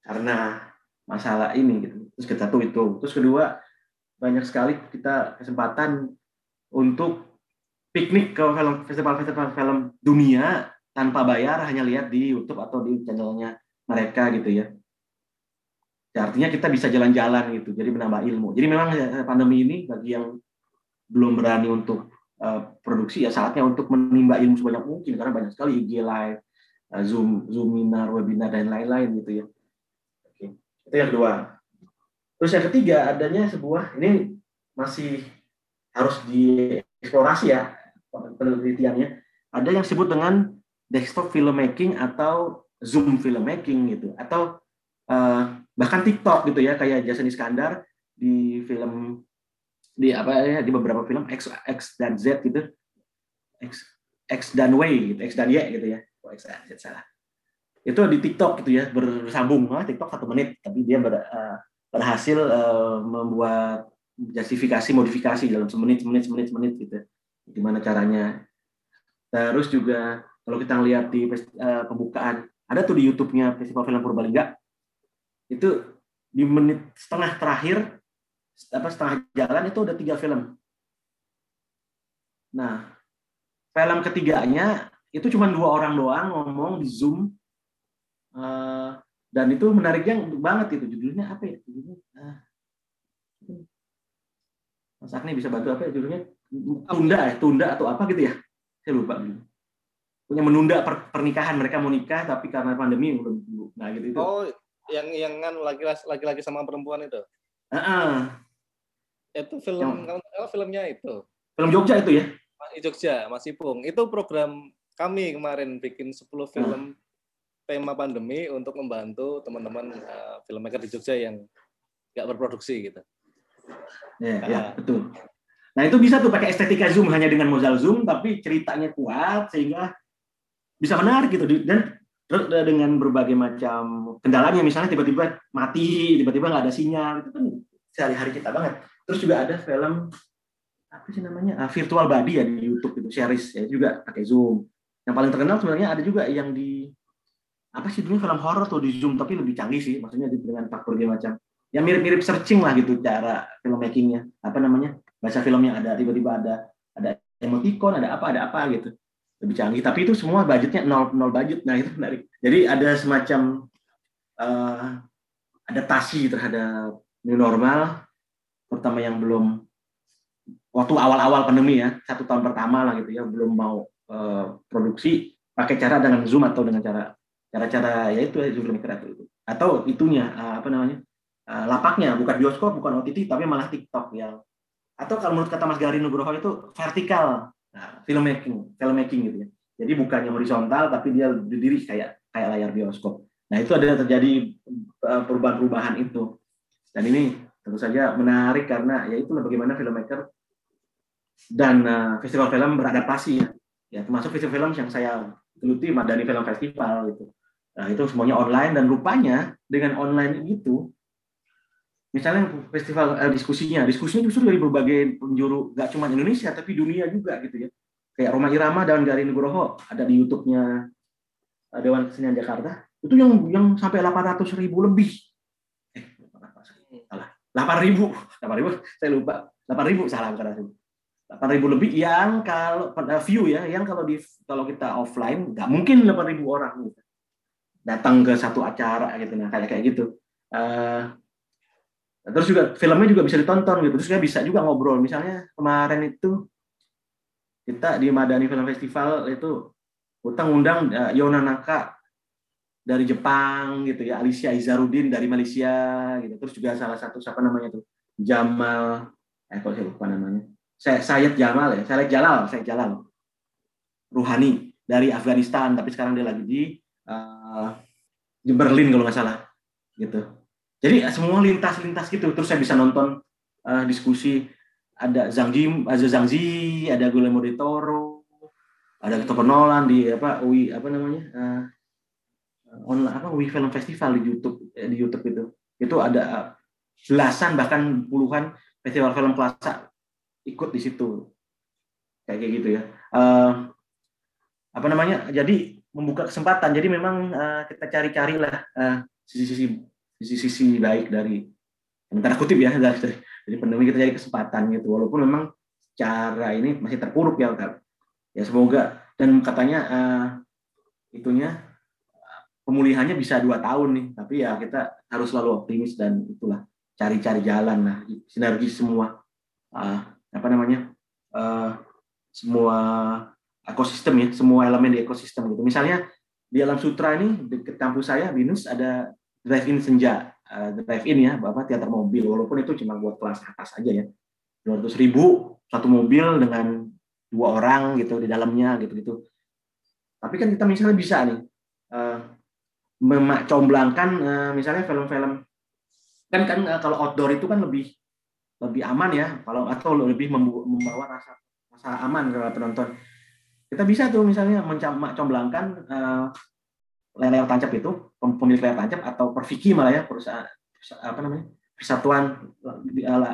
karena masalah ini gitu. Terus ke satu itu. Terus kedua, banyak sekali kita kesempatan untuk piknik ke film festival-festival film dunia tanpa bayar, hanya lihat di YouTube atau di channelnya mereka gitu ya. Ya, artinya kita bisa jalan-jalan gitu, jadi menambah ilmu. Jadi memang pandemi ini bagi yang belum berani untuk uh, produksi, ya saatnya untuk menimba ilmu sebanyak mungkin, karena banyak sekali I G Live, uh, Zoom, Zoominar, webinar, dan lain-lain gitu ya. Oke. Itu yang kedua. Terus yang ketiga, adanya sebuah, ini masih harus dieksplorasi ya penelitiannya, ada yang disebut dengan desktop filmmaking atau Zoom filmmaking gitu, atau uh, bahkan TikTok gitu ya, kayak Jason Iskandar di film di apa ya, di beberapa film X X dan Z gitu, X X dan Y gitu, X dan Y gitu ya, oh, X dan Z salah, itu di TikTok gitu ya, bersambung lah TikTok satu menit, tapi dia ber, uh, berhasil uh, membuat justifikasi modifikasi dalam semenit semenit semenit semenit gitu, gimana caranya. Terus juga kalau kita lihat di uh, pembukaan, ada tuh di YouTube-nya Festival Film Purbalingga, itu di menit setengah terakhir, apa setengah jalan itu ada tiga film. Nah, film ketiganya itu cuma dua orang doang ngomong di Zoom, uh, dan itu menariknya banget itu. Judulnya apa ya? Judulnya, uh, Mas Agni bisa bantu apa ya judulnya? Tunda ya, tunda atau apa gitu ya? Saya lupa. Punya menunda per- pernikahan, mereka mau nikah tapi karena pandemi belum dulu. Nah gitu itu. Oh, yang yang kan laki-laki sama perempuan itu. Uh-uh. Itu film yang, kalau filmnya itu. Film Jogja itu ya. Di Jogja, Mas Ipung. Itu program kami kemarin bikin sepuluh film uh. tema pandemi untuk membantu teman-teman uh, filmmaker di Jogja yang nggak berproduksi gitu. Ya, yeah, uh, yeah, betul. Nah, itu bisa tuh pakai estetika Zoom hanya dengan modal Zoom, tapi ceritanya kuat sehingga bisa menarik gitu, dan dengan berbagai macam kendalanya, misalnya tiba-tiba mati, tiba-tiba nggak ada sinyal, itu kan sehari-hari kita banget. Terus juga ada film apa sih namanya, ah, Virtual Body ya di YouTube itu series ya, juga pakai Zoom. Yang paling terkenal sebenarnya ada juga yang di apa sih dulu film horor tuh di Zoom, tapi lebih canggih sih, maksudnya dengan berbagai macam yang mirip-mirip searching lah gitu cara filmmakingnya, apa namanya, baca filmnya ada tiba-tiba ada ada emoticon, ada apa ada apa gitu. Lebih canggih, tapi itu semua budgetnya nol nol budget, nah itu menarik. Jadi ada semacam uh, adaptasi terhadap new normal, terutama yang belum waktu awal-awal pandemi ya, satu tahun pertama lah gitu ya, belum mau uh, produksi, pakai cara dengan Zoom atau dengan cara cara-cara yaitu Zoom kreatif itu, atau itunya uh, apa namanya uh, lapaknya, bukan bioskop, bukan O T T, tapi malah TikTok yang, atau kalau menurut kata Mas Garin Nugroho itu vertikal. Nah, filmmaking, filmmaking gitu ya. Jadi bukannya horizontal, tapi dia berdiri kayak kayak layar bioskop. Nah itu ada terjadi perubahan-perubahan itu. Dan ini tentu saja menarik karena ya itu bagaimana filmmaker dan uh, festival film beradaptasi ya. Ya termasuk festival film yang saya geluti, Madani Film Festival gitu. Nah itu semuanya online, dan rupanya dengan online itu, misalnya festival eh, diskusinya, diskusinya justru dari berbagai penjuru, nggak cuma Indonesia tapi dunia juga gitu ya. Kayak Roma Irama dan Garin Nugroho ada di YouTube-nya Dewan Kesenian Jakarta. Itu yang yang sampai delapan ratus ribu lebih. Eh, salah. delapan ribu, delapan ribu, saya lupa. delapan ribu salah bukan ribu. delapan ribu lebih yang kalau view ya, yang kalau di kalau kita offline nggak mungkin delapan ribu orang gitu. Datang ke satu acara gitu, nah kayak kayak gitu. Uh, Terus juga filmnya juga bisa ditonton gitu, terus juga bisa juga ngobrol. Misalnya kemarin itu kita di Madani Film Festival itu utang undang uh, Yona Naka dari Jepang gitu ya, Alicia Izarudin dari Malaysia gitu, terus juga salah satu siapa namanya tuh Jamal, eh kalau saya lupa namanya, saya Sayyid Jamal ya, Sayyid Jalal, Sayyid Jalal, Ruhani dari Afghanistan, tapi sekarang dia lagi di uh, di Berlin kalau nggak salah gitu. Jadi semua lintas-lintas gitu, terus saya bisa nonton uh, diskusi, ada Zangzi, ada Zangzi, ada Guillermo del Toro, ada Christopher Nolan di apa U I apa namanya uh, online apa U I Film Festival di YouTube, di YouTube itu, itu ada belasan bahkan puluhan festival film plaza ikut di situ, kayak gitu ya. Uh, apa namanya? Jadi membuka kesempatan. Jadi memang uh, kita cari-carilah uh, sisi-sisi sisi-sisi baik dari tanda kutip ya, dari pandemi kita cari kesempatan gitu, walaupun memang cara ini masih terpuruk ya, ya semoga. Dan katanya uh, itunya pemulihannya bisa dua tahun nih, tapi ya kita harus selalu optimis dan itulah cari-cari jalan lah, sinergi semua uh, apa namanya uh, semua ekosistem ya, semua elemen di ekosistem gitu. Misalnya di Alam Sutra ini dekat kampus saya, Binus, ada drive-in senja, uh, drive-in ya, Bapak, teater mobil, walaupun itu cuma buat kelas atas aja ya, dua ratus ribu satu mobil dengan dua orang gitu di dalamnya gitu-gitu. Tapi kan kita misalnya bisa nih uh, mencomblangkan uh, misalnya film-film kan kan uh, kalau outdoor itu kan lebih lebih aman ya, kalau atau lebih membawa rasa rasa aman ke penonton. Kita bisa tuh misalnya mencomblangkan uh, layar tancap itu, pemilik layar tancap atau Perfiki malah ya, perusahaan apa namanya, persatuan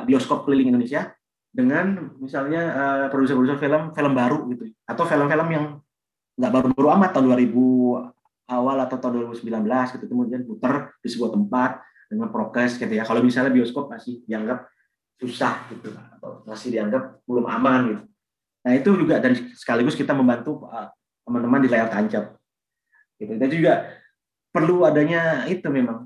bioskop keliling Indonesia dengan misalnya uh, produser-produser film film baru gitu, atau film-film yang nggak baru-baru amat tahun dua ribu awal atau tahun dua ribu sembilan belas gitu, kemudian puter di sebuah tempat dengan prokes gitu ya. Kalau misalnya bioskop masih dianggap susah gitu atau masih dianggap belum aman gitu. Nah itu juga, dan sekaligus kita membantu uh, teman-teman di layar tancap gitu. Dan juga perlu adanya itu memang.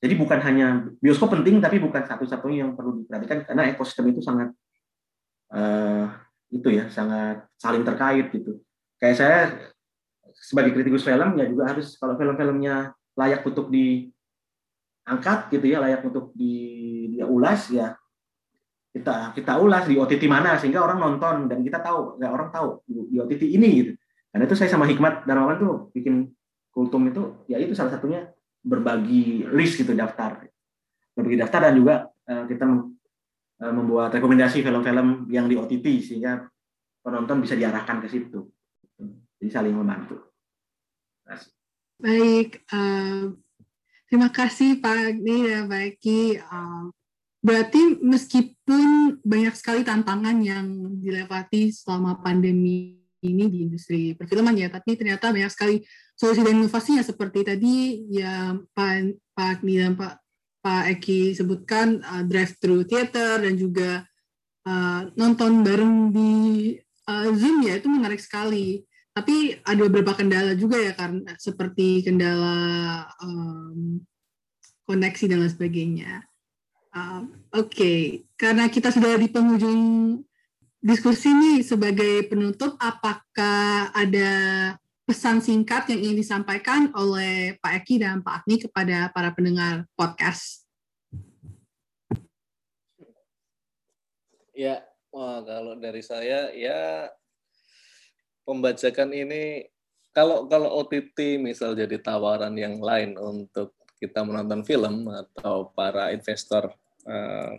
Jadi bukan hanya bioskop penting, tapi bukan satu-satunya yang perlu diperhatikan, karena ekosistem itu sangat uh, itu ya, sangat saling terkait gitu. Kayak saya sebagai kritikus film ya juga harus, kalau film-filmnya layak untuk diangkat gitu ya, layak untuk diulas ya, kita kita ulas di O T T mana sehingga orang nonton dan kita tahu, nggak orang tahu di O T T ini gitu. Karena itu saya sama Hikmat Darmawan tuh bikin Kultum itu ya, itu salah satunya berbagi list gitu, daftar, berbagi daftar, dan juga uh, kita uh, membuat rekomendasi film-film yang di O T T sehingga penonton bisa diarahkan ke situ. Jadi saling membantu. Baik, uh, terima kasih Pak Agni dan Pak Eki. Uh, Berarti meskipun banyak sekali tantangan yang dilewati selama pandemi ini di industri perfilman ya, tapi ternyata banyak sekali solusi dan inovasinya seperti tadi yang Pak Agni dan Pak, Pak Eki sebutkan, uh, drive-thru theater dan juga uh, nonton bareng di uh, Zoom ya, itu menarik sekali. Tapi ada beberapa kendala juga ya, karena seperti kendala um, koneksi dan lain sebagainya. Um, Oke, okay. Karena kita sudah di penghujung diskusi nih, sebagai penutup, apakah ada pesan singkat yang ingin disampaikan oleh Pak Eki dan Pak Agni kepada para pendengar podcast? Ya, wah, kalau dari saya ya pembajakan ini, kalau kalau O T T misal jadi tawaran yang lain untuk kita menonton film, atau para investor uh,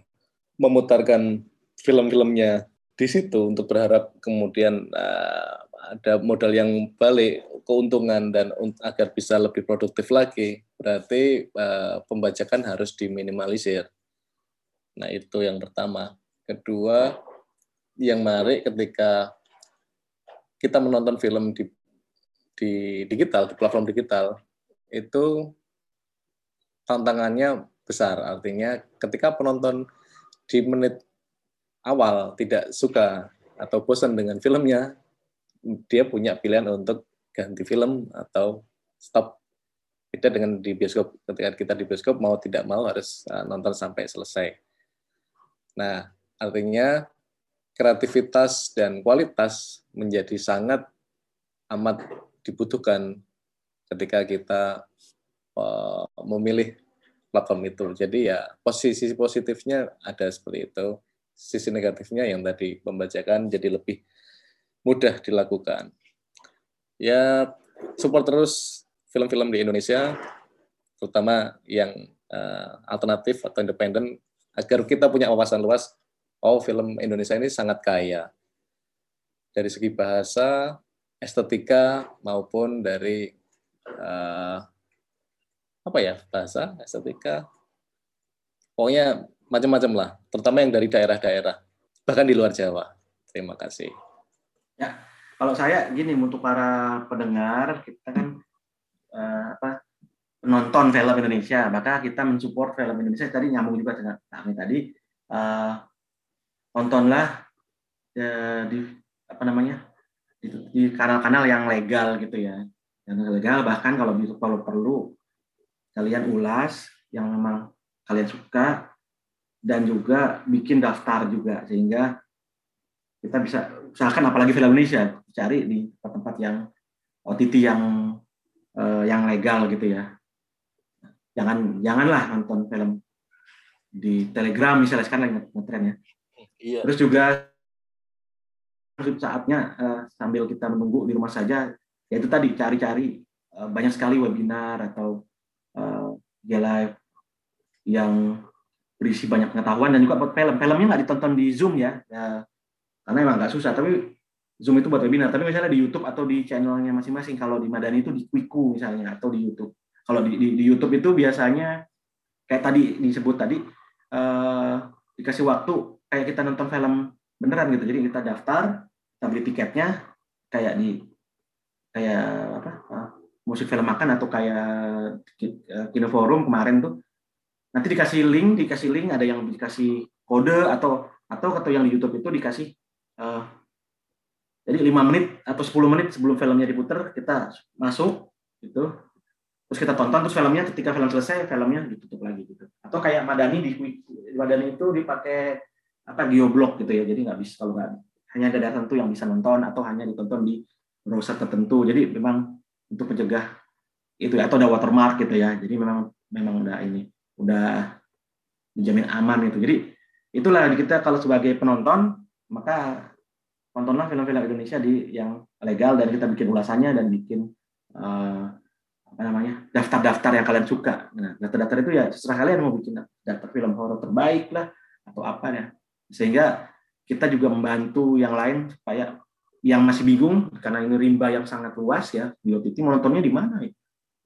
memutarkan film-filmnya di situ untuk berharap kemudian uh, ada modal yang balik, keuntungan, dan un- agar bisa lebih produktif lagi, berarti uh, pembajakan harus diminimalisir. Nah itu yang pertama. Kedua, yang menarik ketika kita menonton film di, di digital, di platform digital, itu tantangannya besar, artinya ketika penonton di menit awal tidak suka atau bosan dengan filmnya, dia punya pilihan untuk ganti film atau stop. Beda dengan di bioskop, ketika kita di bioskop mau tidak mau harus nonton sampai selesai. Nah, artinya kreativitas dan kualitas menjadi sangat amat dibutuhkan ketika kita memilih platform itu. Jadi ya posisi positifnya ada seperti itu, sisi negatifnya yang tadi pembajakan jadi lebih mudah dilakukan. Ya support terus film-film di Indonesia, terutama yang uh, alternatif atau independen, agar kita punya wawasan luas. Oh, film Indonesia ini sangat kaya dari segi bahasa, estetika, maupun dari uh, apa ya, bahasa, estetika, pokoknya macam-macam lah, terutama yang dari daerah-daerah, bahkan di luar Jawa. Terima kasih. Ya, kalau saya gini, untuk para pendengar, kita kan eh, apa nonton film Indonesia, maka kita mensupport film Indonesia. Tadi nyambung juga dengan kami tadi, uh, tontonlah uh, di apa namanya di, di kanal-kanal yang legal gitu ya, yang legal. Bahkan kalau kalau perlu kalian ulas yang memang kalian suka, dan juga bikin daftar juga sehingga kita bisa usahakan, apalagi film Indonesia, cari di tempat-tempat yang O T T yang eh, yang legal gitu ya. Jangan janganlah nonton film di Telegram misalnya, sekarang lagi ngetren ya. Iya. Terus juga saatnya eh, sambil kita menunggu di rumah saja, yaitu tadi cari-cari eh, banyak sekali webinar atau eh, live yang berisi banyak pengetahuan, dan juga buat film. Filmnya nggak ditonton di Zoom ya, ya karena emang nggak susah. Tapi Zoom itu buat webinar. Tapi misalnya di YouTube atau di channelnya masing-masing. Kalau di Madani itu di Kwiku misalnya, atau di YouTube. Kalau di, di, di YouTube itu biasanya kayak tadi disebut tadi eh, dikasih waktu kayak kita nonton film beneran gitu. Jadi kita daftar, kita beli tiketnya kayak di kayak apa? Musik film makan atau kayak Kineforum kemarin tuh. Nanti dikasih link, dikasih link ada yang dikasih kode atau atau atau yang di YouTube itu dikasih uh, jadi lima menit atau sepuluh menit sebelum filmnya diputar kita masuk gitu, terus kita tonton, terus filmnya ketika film selesai filmnya ditutup lagi gitu. Atau kayak Madani di, di Madani itu dipakai apa geoblock gitu ya, jadi nggak bisa kalau nggak hanya ada data tertentu yang bisa nonton atau hanya ditonton di browser tertentu. Jadi memang untuk mencegah itu ya, atau ada watermark gitu ya, jadi memang memang udah ini udah dijamin aman itu. Jadi itulah kita kalau sebagai penonton, maka tontonlah film-film Indonesia di yang legal, dan kita bikin ulasannya dan bikin eh, apa namanya daftar-daftar yang kalian suka. Nah, daftar-daftar itu ya terserah kalian mau bikin daftar film horor terbaik lah atau apa ya, sehingga kita juga membantu yang lain supaya yang masih bingung karena ini rimba yang sangat luas ya, di O T T mau nontonnya di mana ya?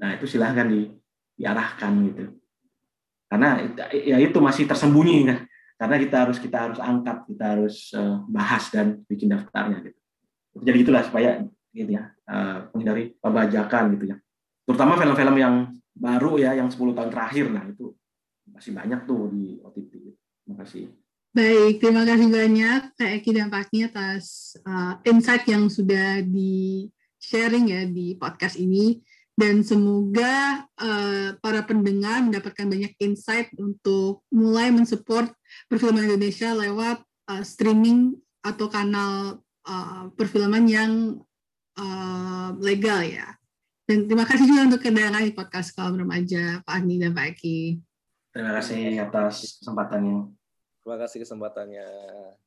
Nah itu silahkan di, diarahkan gitu. Karena ya itu masih tersembunyi kan? Karena kita harus kita harus angkat, kita harus uh, bahas dan bikin daftarnya gitu. Jadi itulah supaya gitu ya, uh, menghindari pembajakan gitu ya. Terutama film-film yang baru ya, yang sepuluh tahun terakhir, nah itu masih banyak tuh di O T T. Terima kasih. Baik, terima kasih banyak Kak Eki dan Pak Ki atas uh, insight yang sudah di-sharing ya di podcast ini. Dan semoga uh, para pendengar mendapatkan banyak insight untuk mulai mensupport perfilman Indonesia lewat uh, streaming atau kanal uh, perfilman yang uh, legal ya. Dan terima kasih juga untuk kedatangan di podcast Kaum Remaja, Pak Agni dan Pak Eki. Terima kasih atas kesempatannya. Terima kasih kesempatannya.